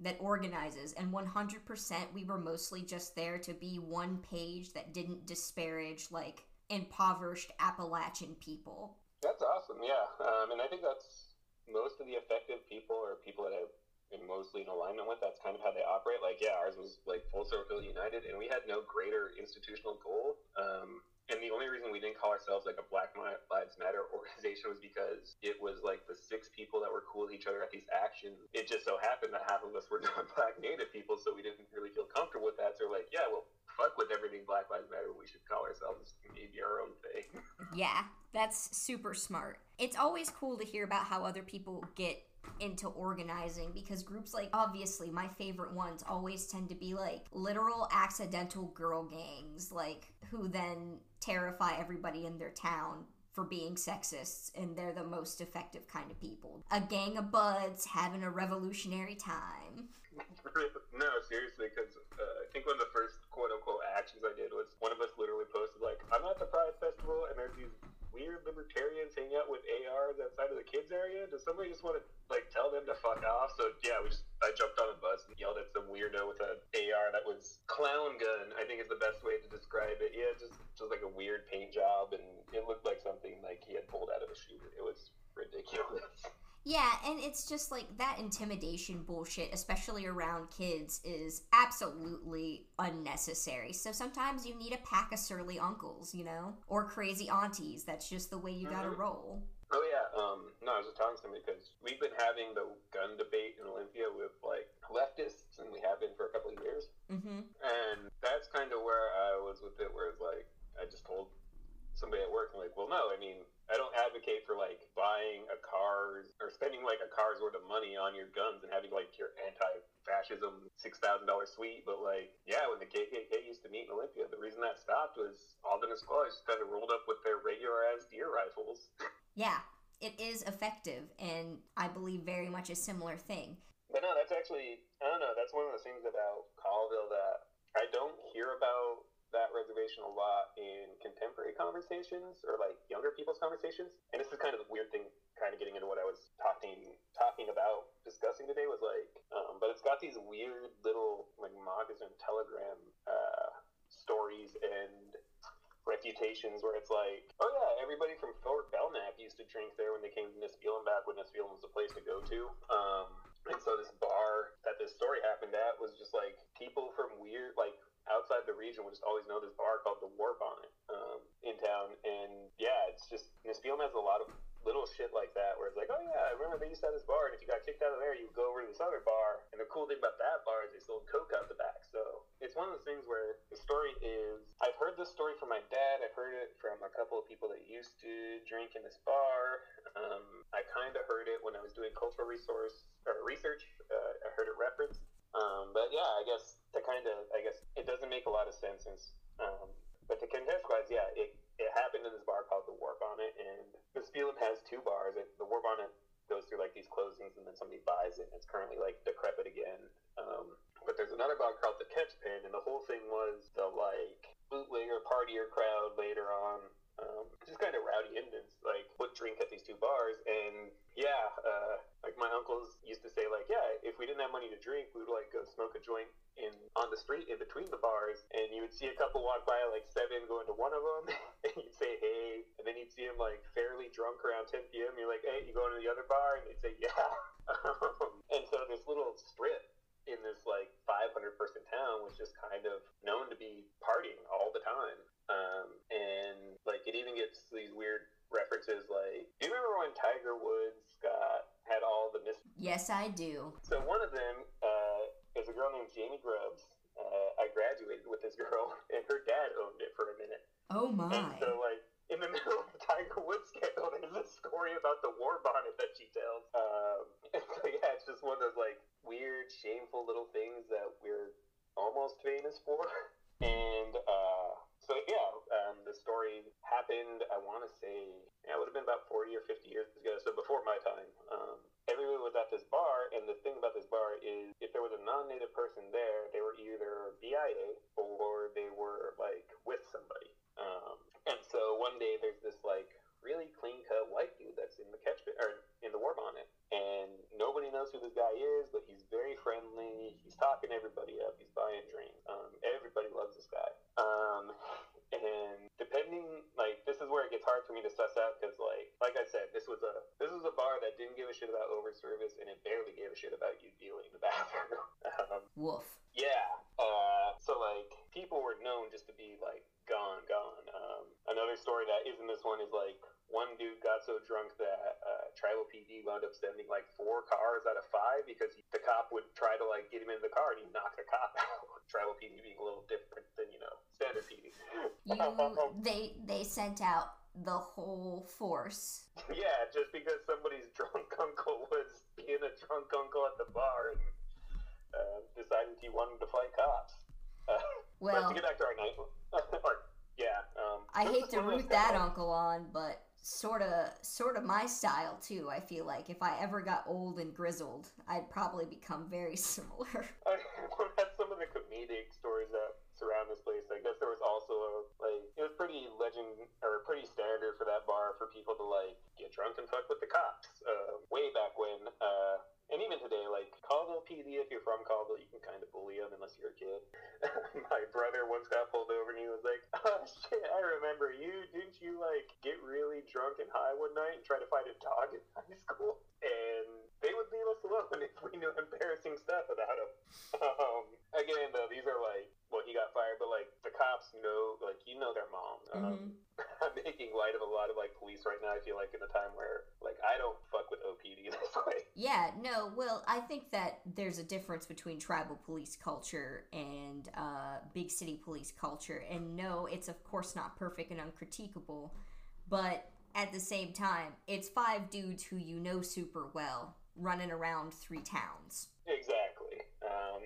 that organizes. And one hundred percent we were mostly just there to be one page that didn't disparage, like, impoverished Appalachian people. That's awesome, yeah. Um, and I think that's most of the effective people, or people that I'm mostly in alignment with, that's kind of how they operate. Like, yeah, ours was like Full Circle United, and we had no greater institutional goal. Um, and the only reason we didn't call ourselves like a Black Lives Matter organization was because it was like the six people that were cool with each other at these actions. It just so happened that half of us were non-Black Native people, so we didn't really feel comfortable with that. So we're like, yeah, well, fuck with everything Black Lives Matter, we should call ourselves maybe our own thing. Yeah, that's super smart. It's always cool to hear about how other people get into organizing, because groups like, obviously, my favorite ones always tend to be like literal accidental girl gangs, like, who then terrify everybody in their town for being sexists, and they're the most effective kind of people. A gang of buds having a revolutionary time. No, seriously, because uh, I think one of the first quote-unquote actions I did was one of us literally posted, like, I'm at the Pride Festival, and there's these weird libertarians hanging out with A Rs outside of the kids area. Does somebody just want to, like, tell them to fuck off? So, yeah, we just, I jumped on a bus and yelled at some weirdo with an A R that was clown gun, I think is the best way to describe it. Yeah, just, just like a weird paint job, and it looked like something, like, he had pulled out of a shooter. It was ridiculous. Yeah, and it's just, like, that intimidation bullshit, especially around kids, is absolutely unnecessary. So sometimes you need a pack of surly uncles, you know? Or crazy aunties. That's just the way you gotta mm-hmm. roll. Oh, yeah. Um, no, I was just telling somebody, because we've been having the gun debate in Olympia with, like, leftists, and we have been for a couple of years. Mm-hmm. And that's kind of where I was with it, where it's, like, I just told somebody at work, and like, well, no, I mean, I don't advocate for, like, buying a car's or spending, like, a car's worth of money on your guns and having, like, your anti-fascism six thousand dollars suite. But, like, yeah, when the K K K used to meet in Olympia, the reason that stopped was all the Nespelem just kind of rolled up with their regular-ass deer rifles. Yeah, it is effective, and I believe very much a similar thing. But no, that's actually, I don't know, that's one of the things about Colville that I don't hear about that reservation a lot in contemporary conversations or, like, younger people's conversations. And this is kind of the weird thing, kind of getting into what I was talking talking about, discussing today, was, like, um, but it's got these weird little, like, magazine telegram uh, stories and refutations where it's like, oh, yeah, everybody from Fort Belknap used to drink there when they came to Nespelem back when Nespelem was the place to go to. Um, and so this bar that this story happened at was just, like, people from weird, like, outside the region would just always know this bar called the Warbonnet um, in town. And, yeah, it's just, Nespelem has a lot of little shit like that where it's like, oh, yeah, I remember they used to have this bar, and if you got kicked out of there, you would go over to this other bar. And the cool thing about that bar is they sold Coke out the back. So it's one of those things where the story is, I've heard this story from my dad. I've heard it from a couple of people that used to drink in this bar. Um, I kind of heard it when I was doing cultural resource or research. Uh, I heard it referenced. Um, but yeah, I guess to kind of, I guess it doesn't make a lot of sense. Since, um, but to contextualize, yeah, it, it happened in this bar called the Warbonnet, and Nespelem has two bars. It, the Warbonnet goes through, like, these closings, and then somebody buys it, and it's currently, like, decrepit again. Um, but there's another bar called the Catch Pin, and the whole thing was the, like, bootlegger partier crowd later on. Um, just kind of rowdy Indians, like, would drink at these two bars, and, yeah, uh, like, my uncles used to say, like, yeah, if we didn't have money to drink, we would, like, go smoke a joint in on the street in between the bars, and you would see a couple walk by, like, seven, go into one of them, and you'd say, hey, and then you'd see them, like, fairly drunk around ten p.m., you're like, hey, you going to the other bar? And they'd say, yeah. um, and so this little strip in this, like, five hundred person town was just kind of known to be partying all the time. Um, and, like, it even gets these weird references, like, do you remember when Tiger Woods got, had all the mis- Yes, I do. So one of them, uh, is a girl named Jamie Grubbs. Uh, I graduated with this girl, and her dad owned it for a minute. Oh, my. And so, like, in the middle of the Tiger Woods scandal, there's a story about the Warbonnet that she tells. Um, and so, yeah, it's just one of those, like, weird, shameful little things that we're almost famous for. And, uh... So, yeah, um, the story happened, I want to say, yeah, it would have been about forty or fifty years ago, so before my time. Um, everyone was at this bar, and the thing about this bar is if there was a non-native person there, they were either B I A or they were, like, with somebody. Um, and so one day there's this, like, really clean-cut white dude that's in the catch pit, or in the Warbonnet, and nobody knows who this guy is, but he's very friendly, he's talking everybody up, he's buying drinks, um, everybody loves this guy, um, and depending, like, this is where it gets hard for me to suss out, because, like, like I said, this was a, this was a bar that didn't give a shit about overservice, and it barely gave a shit about you dealing in the bathroom. um, Woof. Yeah, uh, so, like, people were known just to be, like, gone, gone. Um, another story that isn't this one is, like, one dude got so drunk that uh, tribal P D wound up sending, like, four cars out of five because he, the cop would try to, like, get him into the car and he knocked the cop out. Tribal P D being a little different than, you know, standard P D. You, they, they sent out the whole force. Yeah, just because somebody's drunk uncle was being a drunk uncle at the bar and uh, decided he wanted to fight cops. Uh, well, but to get back to our night, or, yeah. Um, I hate to root that uncle on, but sort of sort of my style too. I feel like if I ever got old and grizzled, I'd probably become very similar. I mean, that's some of the comedic stories that surround this place. I guess there was also a, like, it was pretty legend or pretty standard for that bar for people to like get drunk and fuck with the cops uh, way back when. Uh, And even today, like, Colville P D, if you're from Colville, you can kind of bully them unless you're a kid. My brother once got pulled over and he was like, oh, shit, I remember you. Didn't you, like, get really drunk and high one night and try to fight a dog in high school? And they would leave us alone if we knew embarrassing stuff about them. Um, again, though, these are, like, well, he got fired, but, like, the cops know, like, you know their moms. Mm-hmm. Um, I'm making light of a lot of, like, police right now, I feel like, in a time where, like, I don't fuck with O P D this way. Yeah, no, well, I think that there's a difference between tribal police culture and uh, big city police culture. And no, it's, of course, not perfect and uncritiquable, but at the same time, it's five dudes who you know super well running around three towns. Exactly. Um,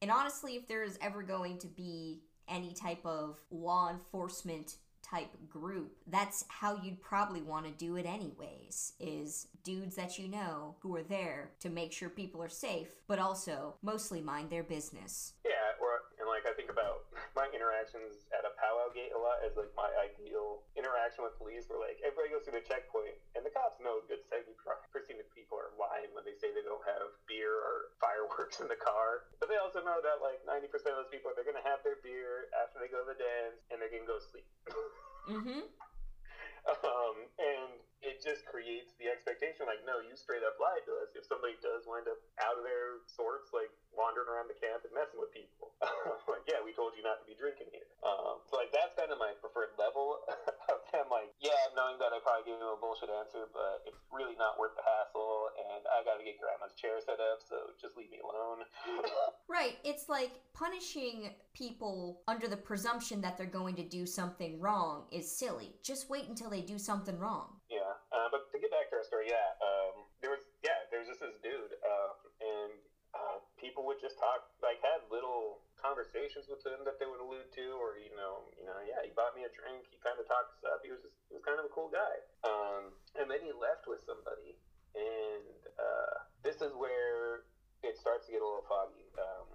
and honestly, if there is ever going to be any type of law enforcement type group, that's how you'd probably want to do it anyways, is dudes that you know who are there to make sure people are safe, but also mostly mind their business. Yeah, or, and like I think about my interactions at a powwow gate a lot as like my ideal interaction with police, where like everybody goes through the checkpoint and the cops know a good seventy percent of people are lying when they say they don't have beer or fireworks in the car, but they also know that like ninety percent of those people, they're going to have their beer after they go to the dance and they're going to go sleep. Mm-hmm. Um, and it just creates the expectation, like, no, you straight up lied to us. If somebody does wind up out of their sorts, like, wandering around the camp and messing with people, like, yeah, we told you not to be drinking here. Um, so, like, that's kind of my preferred level of them, like, yeah, knowing that I probably gave you a bullshit answer, but it's really not worth the hassle, and I gotta get grandma's chair set up, so just leave me alone. Right, it's like punishing people under the presumption that they're going to do something wrong is silly. Just wait until they do something wrong. Yeah. Uh, but to get back to our story, yeah, um, there was, yeah, there was just this dude, uh, and uh, people would just talk, like, had little conversations with him that they would allude to, or, you know, you know, yeah, he bought me a drink, he kind of talked us up, he was just, he was kind of a cool guy, um, and then he left with somebody, and uh, this is where it starts to get a little foggy. um,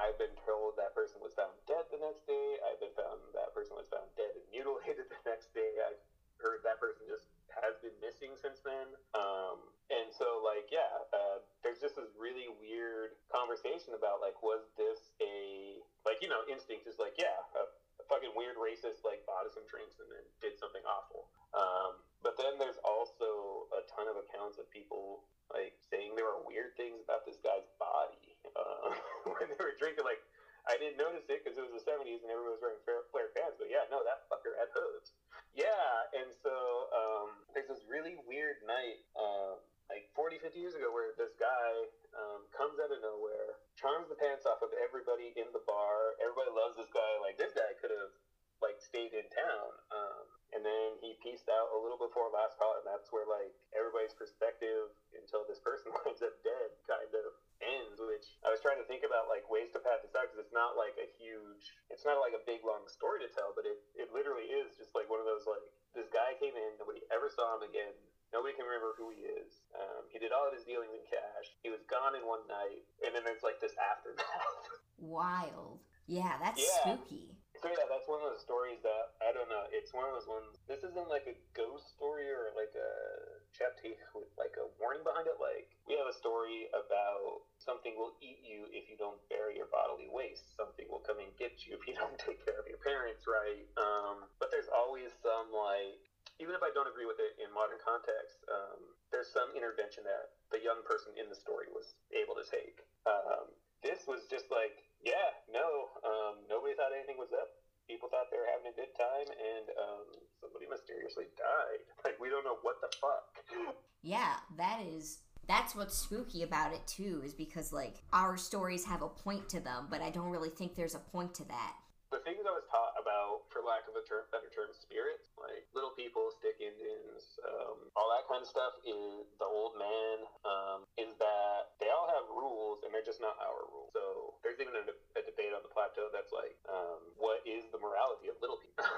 I've been told that person was found dead the next day, I've been found that person was found dead and mutilated the next day, I've heard that person just has been missing since then. Um, and so, like, yeah, uh, there's just this really weird conversation about, like, was this a, like, you know, instinct is like, yeah, a, a fucking weird racist, like, bought us some drinks and then did something awful. Um, but then there's also a ton of accounts of people, like, saying there were weird things about this guy's body uh, when they were drinking, like, I didn't notice it because it was the seventies and everyone was wearing flare pants, but yeah, no, that fucker had hooves. Yeah, and so um, there's this really weird night, um, like forty, fifty years ago, where this guy um, comes out of nowhere, charms the pants off of everybody in the bar. Everybody loves this guy. Like, this guy could have, like, stayed in town. Um, and then he pieced out a little before last call, and that's where, like, everybody's perspective until this person winds up dead kind of ends, which I was trying to think about, like, ways to pad this out, because it's not like a huge, it's not like a big long story to tell, but it, it literally is just like one of those, like, this guy came in, nobody ever saw him again, nobody can remember who he is, um, he did all of his dealings in cash, he was gone in one night, and then there's like this aftermath. Wild. Yeah, that's yeah. Spooky. So yeah, that's one of those stories that, I don't know, it's one of those ones, this isn't like a ghost story or like a chapter with like a warning behind it, like, we have a story about something will eat you if you don't bury your bodily waste, something will come and get you if you don't take care of your parents, right? Um, but there's always some, like, even if I don't agree with it in modern context, um, there's some intervention that the young person in the story was able to take. Um, this was just like, yeah, no, um, nobody thought anything was up. People thought they were having a good time, and um, somebody mysteriously died. Like, we don't know what the fuck. Yeah, that is, that's what's spooky about it, too, is because, like, our stories have a point to them, but I don't really think there's a point to that. The things I was taught about, for lack of a term, better term, spirits, like little people, stick Indians, um, all that kind of stuff, is the old man, um, is that they all have rules and they're just not our rules. So there's even a, de- a debate on the plateau that's like, um, what is the morality of little people?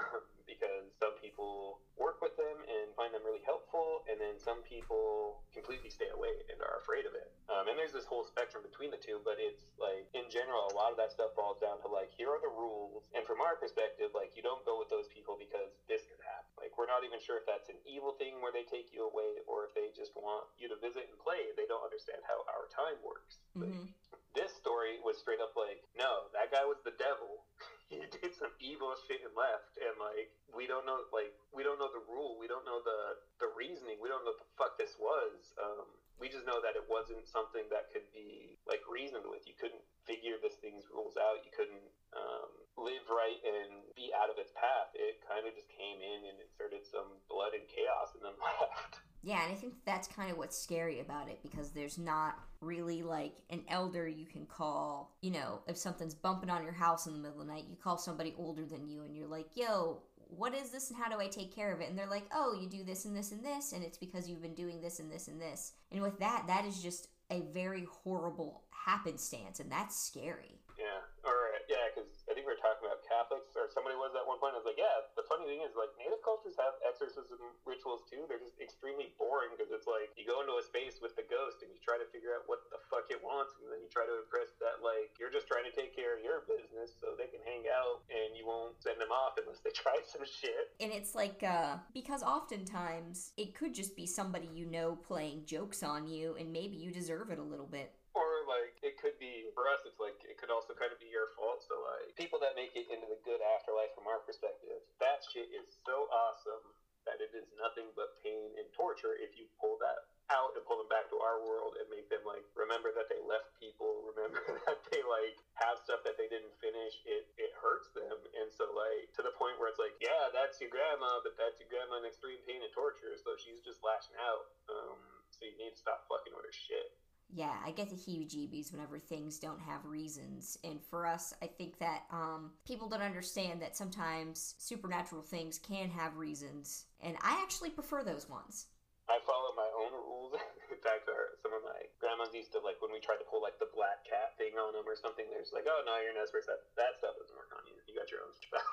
Because some people work with them and find them really helpful, and then some people completely stay away and are afraid of it. Um, and there's this whole spectrum between the two, but it's like, in general, a lot of that stuff falls down to like, here are the rules, and from our perspective, like, you don't go with those people because this could happen. Like, we're not even sure if that's an evil thing where they take you away, or if they just want you to visit and play. They don't understand how our time works. Mm-hmm. Like, this story was straight up like, no, that guy was the devil. He did some evil shit and left, and like, we don't know, like, we don't know the rule, we don't know the the reasoning, we don't know what the fuck this was. Um, we just know that it wasn't something that could be like reasoned with. You couldn't figure this thing's rules out. You couldn't um, live right and be out of its path. It kind of just came in and inserted some blood and chaos, and then left. Yeah, and I think that's kind of what's scary about it, because there's not really, like, an elder you can call. You know, if something's bumping on your house in the middle of the night, you call somebody older than you, and you're like, yo, what is this, and how do I take care of it? And they're like, oh, you do this and this and this, and it's because you've been doing this and this and this. And with that, that is just a very horrible happenstance, and that's scary. Yeah, or, yeah, because I think we were talking about Catholics, or somebody was at one point, I was like, yeah, the funny thing is, like, Native cultures have exorcism rituals, too. They're just extremely boring, because it's like, you go into a space with the ghost, and you try to figure out what the fuck it wants, and then you try to impress that, like, you're just trying to take care of your business, so they can hang out, and you won't send them off unless they try some shit. And it's like, uh, because oftentimes, it could just be somebody you know playing jokes on you, and maybe you deserve it a little bit. Or, like, it could be, for us, it's like, it could also kind of be your fault. So, like, people that make it into the good afterlife from our perspective, that shit is so awesome that it is nothing but pain and torture if you pull that out and pull them back to our world and make them, like, remember that they left people, remember that they, like, have stuff that they didn't finish. It, it hurts them. And so, like, to the point where it's like, yeah, that's your grandma, but that's your grandma in extreme pain and torture, so she's just lashing out. Um, so you need to stop fucking with her shit. Yeah, I get the heebie-jeebies whenever things don't have reasons. And for us, I think that um, people don't understand that sometimes supernatural things can have reasons. And I actually prefer those ones. I follow my own rules. In fact, our, some of my grandmas used to, like, when we tried to pull, like, the black cat thing on them or something, they're just like, oh, no, you're Nez Perce. That, that stuff doesn't work on you. You got your own stuff.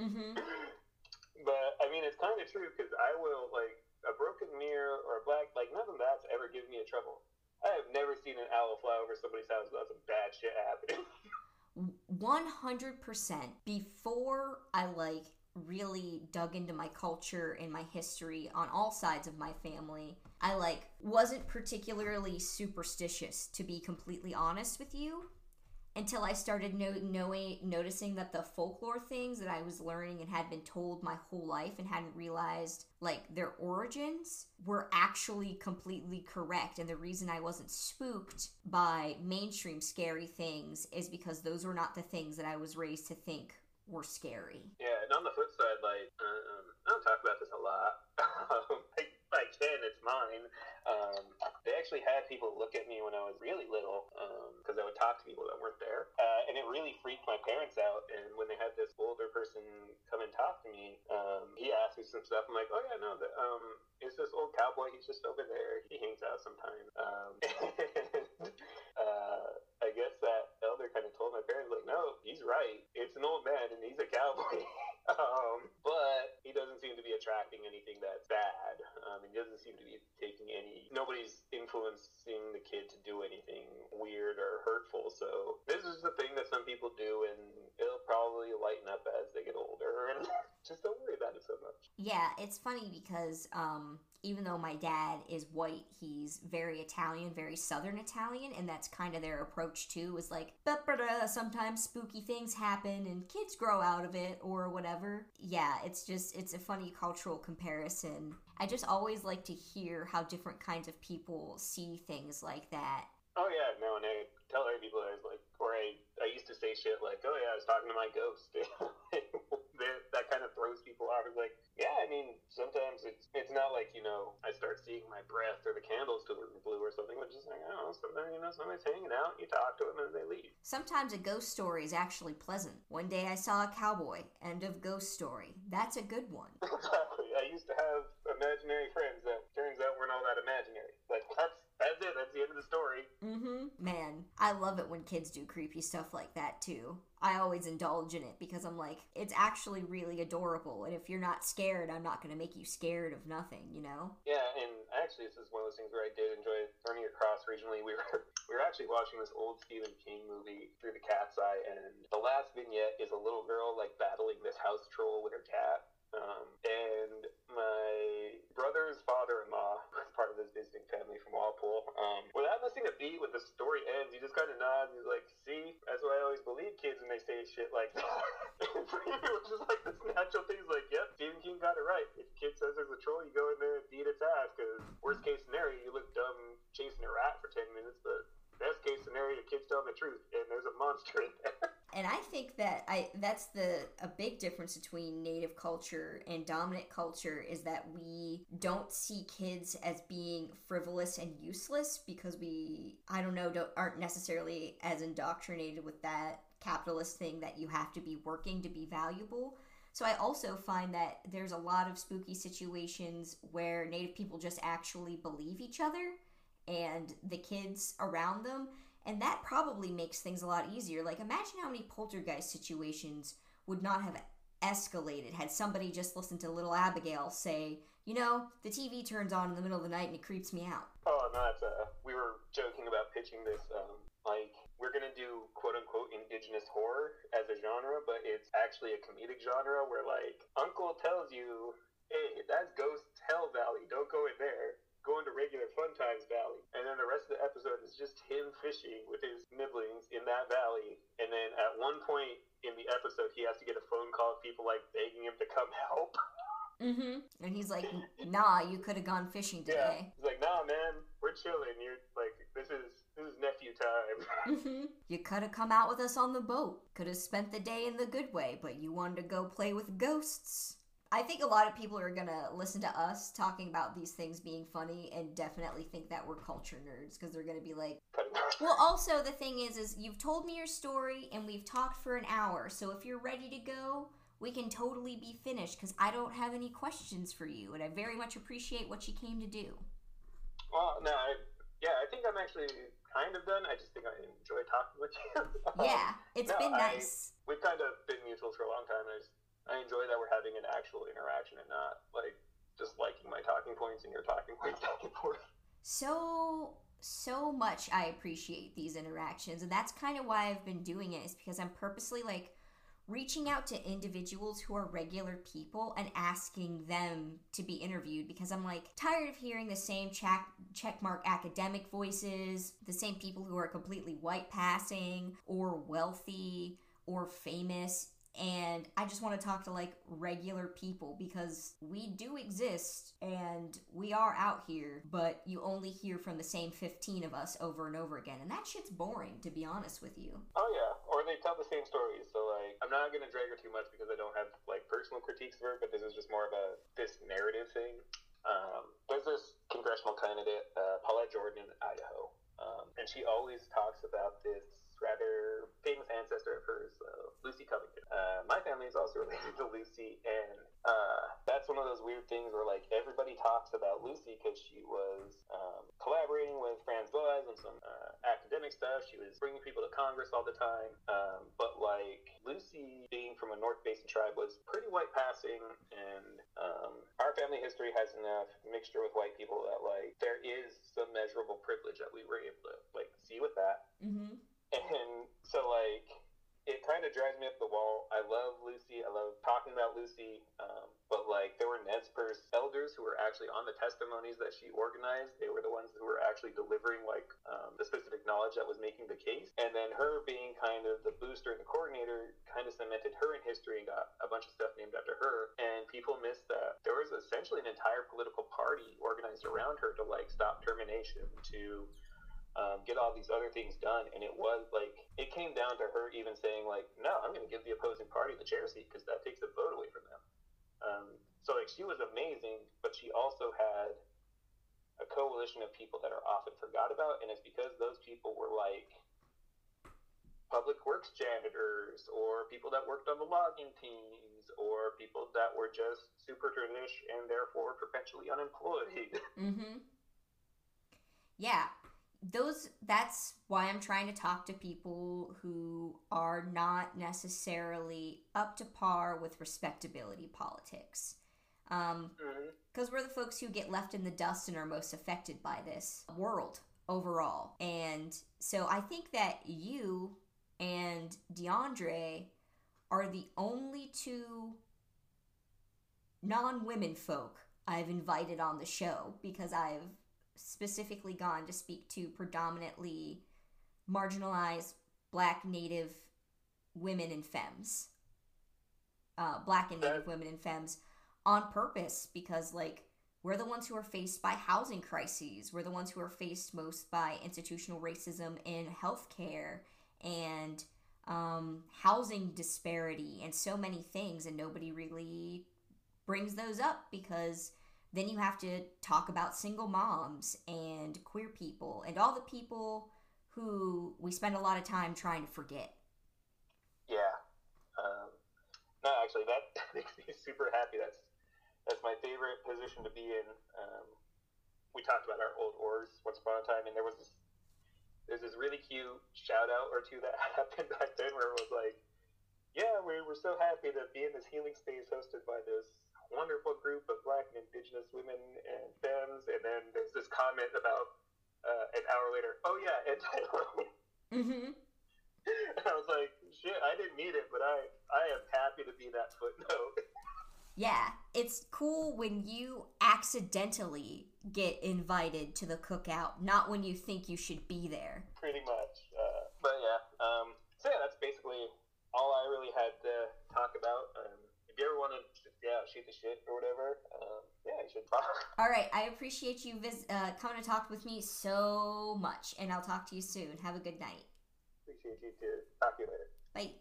Mm-hmm. But, I mean, it's kind of true, because I will, like, a broken mirror or a black, like, none of that's ever given me a trouble. I have never seen an owl fly over somebody's house without some bad shit happening. one hundred percent. Before I, like, really dug into my culture and my history on all sides of my family, I, like, wasn't particularly superstitious, to be completely honest with you, until I started no- knowing, noticing that the folklore things that I was learning and had been told my whole life and hadn't realized, like, their origins were actually completely correct. And the reason I wasn't spooked by mainstream scary things is because those were not the things that I was raised to think were scary. Yeah, and on the flip side, like, um, I don't talk about this a lot. Like, I can, it's mine. Um, they actually had people look at me when I was really little, because um, I would talk to people that weren't there. Uh, and it really freaked my parents out. And when they had this older person come and talk to me, um, he asked me some stuff. I'm like, oh, yeah, no, the, um, it's this old cowboy. He's just over there. He hangs out sometimes. Um, and, uh, I guess that elder kind of told my parents, like, no, he's right. It's an old man, and he's a cowboy. Um, but he doesn't seem to be attracting anything that's bad. Um, he doesn't seem to be taking any, nobody's influencing the kid to do anything weird or hurtful. So this is the thing that some people do, and it'll probably lighten up as they get older. And just don't worry about it so much. Yeah, it's funny because um, even though my dad is white, he's very Italian, very Southern Italian. And that's kind of their approach too, was like, sometimes spooky things happen and kids grow out of it or whatever. Yeah, it's just, it's a funny cultural comparison. I just always like to hear how different kinds of people see things like that. Oh, yeah, no, and I tell other people, I was like, or I, I used to say shit like, oh, yeah, I was talking to my ghost. that, that kind of throws people off. It's like, yeah, I mean, sometimes it's it's not like, you know, I start seeing my breath or the candles turn blue or something, but just like, I don't know, sometimes, you know, somebody's hanging out, you talk to them, and they leave. Sometimes a ghost story is actually pleasant. One day I saw a cowboy. End of ghost story. That's a good one. Exactly. I used to have imaginary friends that turns out weren't all that imaginary. Like, that's, that's it. That's the end of the story. Mm-hmm. Man, I love it when kids do creepy stuff like that, too. I always indulge in it because I'm like, it's actually really adorable. And if you're not scared, I'm not going to make you scared of nothing, you know? Yeah, and actually, this is one of those things where I did enjoy running across regionally. We were we were actually watching this old Stephen King movie through the cat's eye, and the last vignette is a little girl, like, battling this house troll with her cat. Um, and my brother's father-in-law was part of his visiting family from Walpole. Um, without missing a beat, when the story ends, he just kind of nods. He's like, see, that's why I always believe kids when they say shit like that. It was just like this natural thing. He's like, yep, Stephen King got it right. If a kid says there's a troll, you go in there and beat its ass, because worst case scenario, you look dumb chasing a rat for ten minutes, but best case scenario, the kid's telling the truth, and there's a monster in there. And I think that I that's the a big difference between Native culture and dominant culture is that we don't see kids as being frivolous and useless because we, I don't know, don't, aren't necessarily as indoctrinated with that capitalist thing that you have to be working to be valuable. So I also find that there's a lot of spooky situations where Native people just actually believe each other and the kids around them. And that probably makes things a lot easier. Like, imagine how many poltergeist situations would not have escalated had somebody just listened to Little Abigail say, you know, the T V turns on in the middle of the night and it creeps me out. Oh, no, that's, uh, we were joking about pitching this, um, like, we're going to do, quote-unquote, indigenous horror as a genre, but it's actually a comedic genre where, like, Uncle tells you, hey, that's Ghost Hell Valley, don't go in there. Going to regular Fun Times Valley, and then the rest of the episode is just him fishing with his nibblings in that valley, and then at one point in the episode he has to get a phone call of people like begging him to come help. Mm-hmm. And he's like, nah, you could have gone fishing today. Yeah. He's like, nah, man, we're chilling. You're like, this is this is nephew time. Mm-hmm. You could have come out with us on the boat. Could have spent the day in the good way, but you wanted to go play with ghosts. I think a lot of people are going to listen to us talking about these things being funny and definitely think that we're culture nerds because they're going to be like, well, also the thing is, is you've told me your story and we've talked for an hour. So if you're ready to go, we can totally be finished because I don't have any questions for you. And I very much appreciate what you came to do. Well, no, I, yeah, I think I'm actually kind of done. I just think I enjoy talking with you. Yeah, it's no, been nice. I, we've kind of been mutual for a long time. I just, I enjoy that we're having an actual interaction and not, like, just liking my talking points and your talking points back and forth. So, so much I appreciate these interactions, and that's kind of why I've been doing it, is because I'm purposely, like, reaching out to individuals who are regular people and asking them to be interviewed because I'm, like, tired of hearing the same check checkmark academic voices, the same people who are completely white-passing or wealthy or famous. And I just want to talk to, like, regular people because we do exist and we are out here, but you only hear from the same fifteen of us over and over again. And that shit's boring, to be honest with you. Oh, yeah. Or they tell the same stories. So, like, I'm not going to drag her too much because I don't have, like, personal critiques of her, but this is just more of a this narrative thing. Um, there's this congressional candidate, uh, Paulette Jordan in Idaho, um, and she always talks about this rather famous ancestor of hers, uh, Lucy Covington. Uh, my family is also related to Lucy, and uh, that's one of those weird things where, like, everybody talks about Lucy because she was um, collaborating with Franz Boas on some uh, academic stuff. She was bringing people to Congress all the time, um, but, like, Lucy being from a North Basin tribe was pretty white passing, and um, our family history has enough mixture with white people that, like, there is some measurable privilege that we were able to, like, see with that. Mm-hmm. And so, like, it kind of drives me up the wall. I love Lucy. I love talking about Lucy. Um, but, like, there were Nez Perce elders who were actually on the testimonies that she organized. They were the ones who were actually delivering, like, um, the specific knowledge that was making the case. And then her being kind of the booster and the coordinator kind of cemented her in history and got a bunch of stuff named after her. And people missed that. There was essentially an entire political party organized around her to, like, stop termination, to... Um, get all these other things done, and it was like it came down to her even saying, like, no, I'm going to give the opposing party the chair seat because that takes a vote away from them. Um, so, like, she was amazing, but she also had a coalition of people that are often forgot about, and it's because those people were, like, public works janitors or people that worked on the logging teams or people that were just super tradish and therefore perpetually unemployed. Mm-hmm. Yeah. those that's why I'm trying to talk to people who are not necessarily up to par with respectability politics. Um, because we're the folks who get left in the dust and are most affected by this world overall. And so I think that you and DeAndre are the only two non-women folk I've invited on the show, because I've specifically gone to speak to predominantly marginalized Black, Native women and femmes. Uh, Black and Native women and femmes on purpose, because, like, we're the ones who are faced by housing crises. We're the ones who are faced most by institutional racism in healthcare and um, housing disparity and so many things, and nobody really brings those up, because then you have to talk about single moms and queer people and all the people who we spend a lot of time trying to forget. Yeah. Um, no, actually, that, that makes me super happy. That's that's my favorite position to be in. Um, we talked about our old oars once upon a time, and there was this, there's this really cute shout-out or two that happened back then where it was like, yeah, we're, we're so happy to be in this healing space hosted by this wonderful group of Black and Indigenous women and femmes, and then there's this comment about uh, an hour later, oh yeah, anti-women. Mm-hmm. And I was like, shit, I didn't need it, but I, I am happy to be that footnote. Yeah, it's cool when you accidentally get invited to the cookout, not when you think you should be there. Pretty much. Uh, but yeah, um, so yeah, that's basically all I really had to talk about. Um, if you ever want to, yeah, shoot the shit or whatever, um, yeah, you should talk. All right, I appreciate you vis- uh, coming to talk with me so much, and I'll talk to you soon. Have a good night. Appreciate you too. Talk to you later. Bye.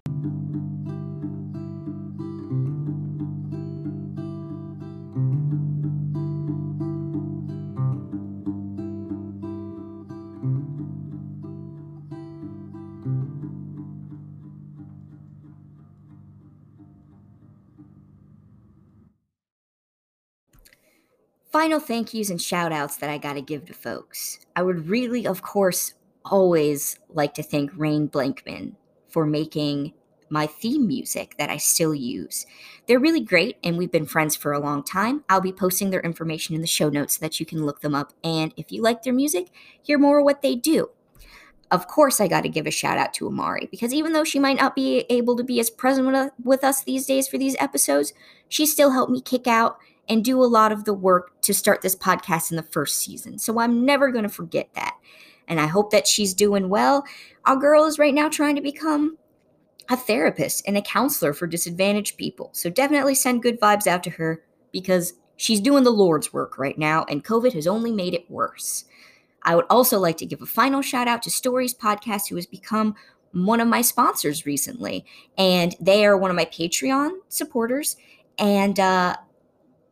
Final thank yous and shout outs that I gotta give to folks. I would really, of course, always like to thank Rain Blankman for making my theme music that I still use. They're really great, and we've been friends for a long time. I'll be posting their information in the show notes so that you can look them up, and if you like their music, hear more of what they do. Of course, I gotta give a shout out to Amari, because even though she might not be able to be as present with us these days for these episodes, she still helped me kick out and do a lot of the work to start this podcast in the first season. So I'm never going to forget that. And I hope that she's doing well. Our girl is right now trying to become a therapist and a counselor for disadvantaged people. So definitely send good vibes out to her, because she's doing the Lord's work right now, and COVID has only made it worse. I would also like to give a final shout out to Stories Podcast, who has become one of my sponsors recently. And they are one of my Patreon supporters. And, uh,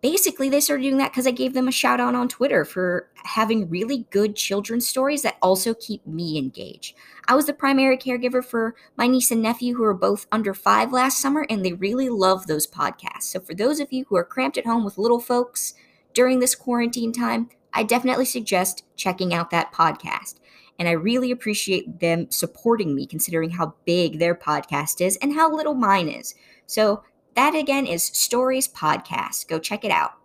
Basically, they started doing that because I gave them a shout out on Twitter for having really good children's stories that also keep me engaged. I was the primary caregiver for my niece and nephew, who were both under five last summer, and they really love those podcasts. So for those of you who are cramped at home with little folks during this quarantine time, I definitely suggest checking out that podcast. And I really appreciate them supporting me, considering how big their podcast is and how little mine is. So that, again, is Stories Podcast. Go check it out.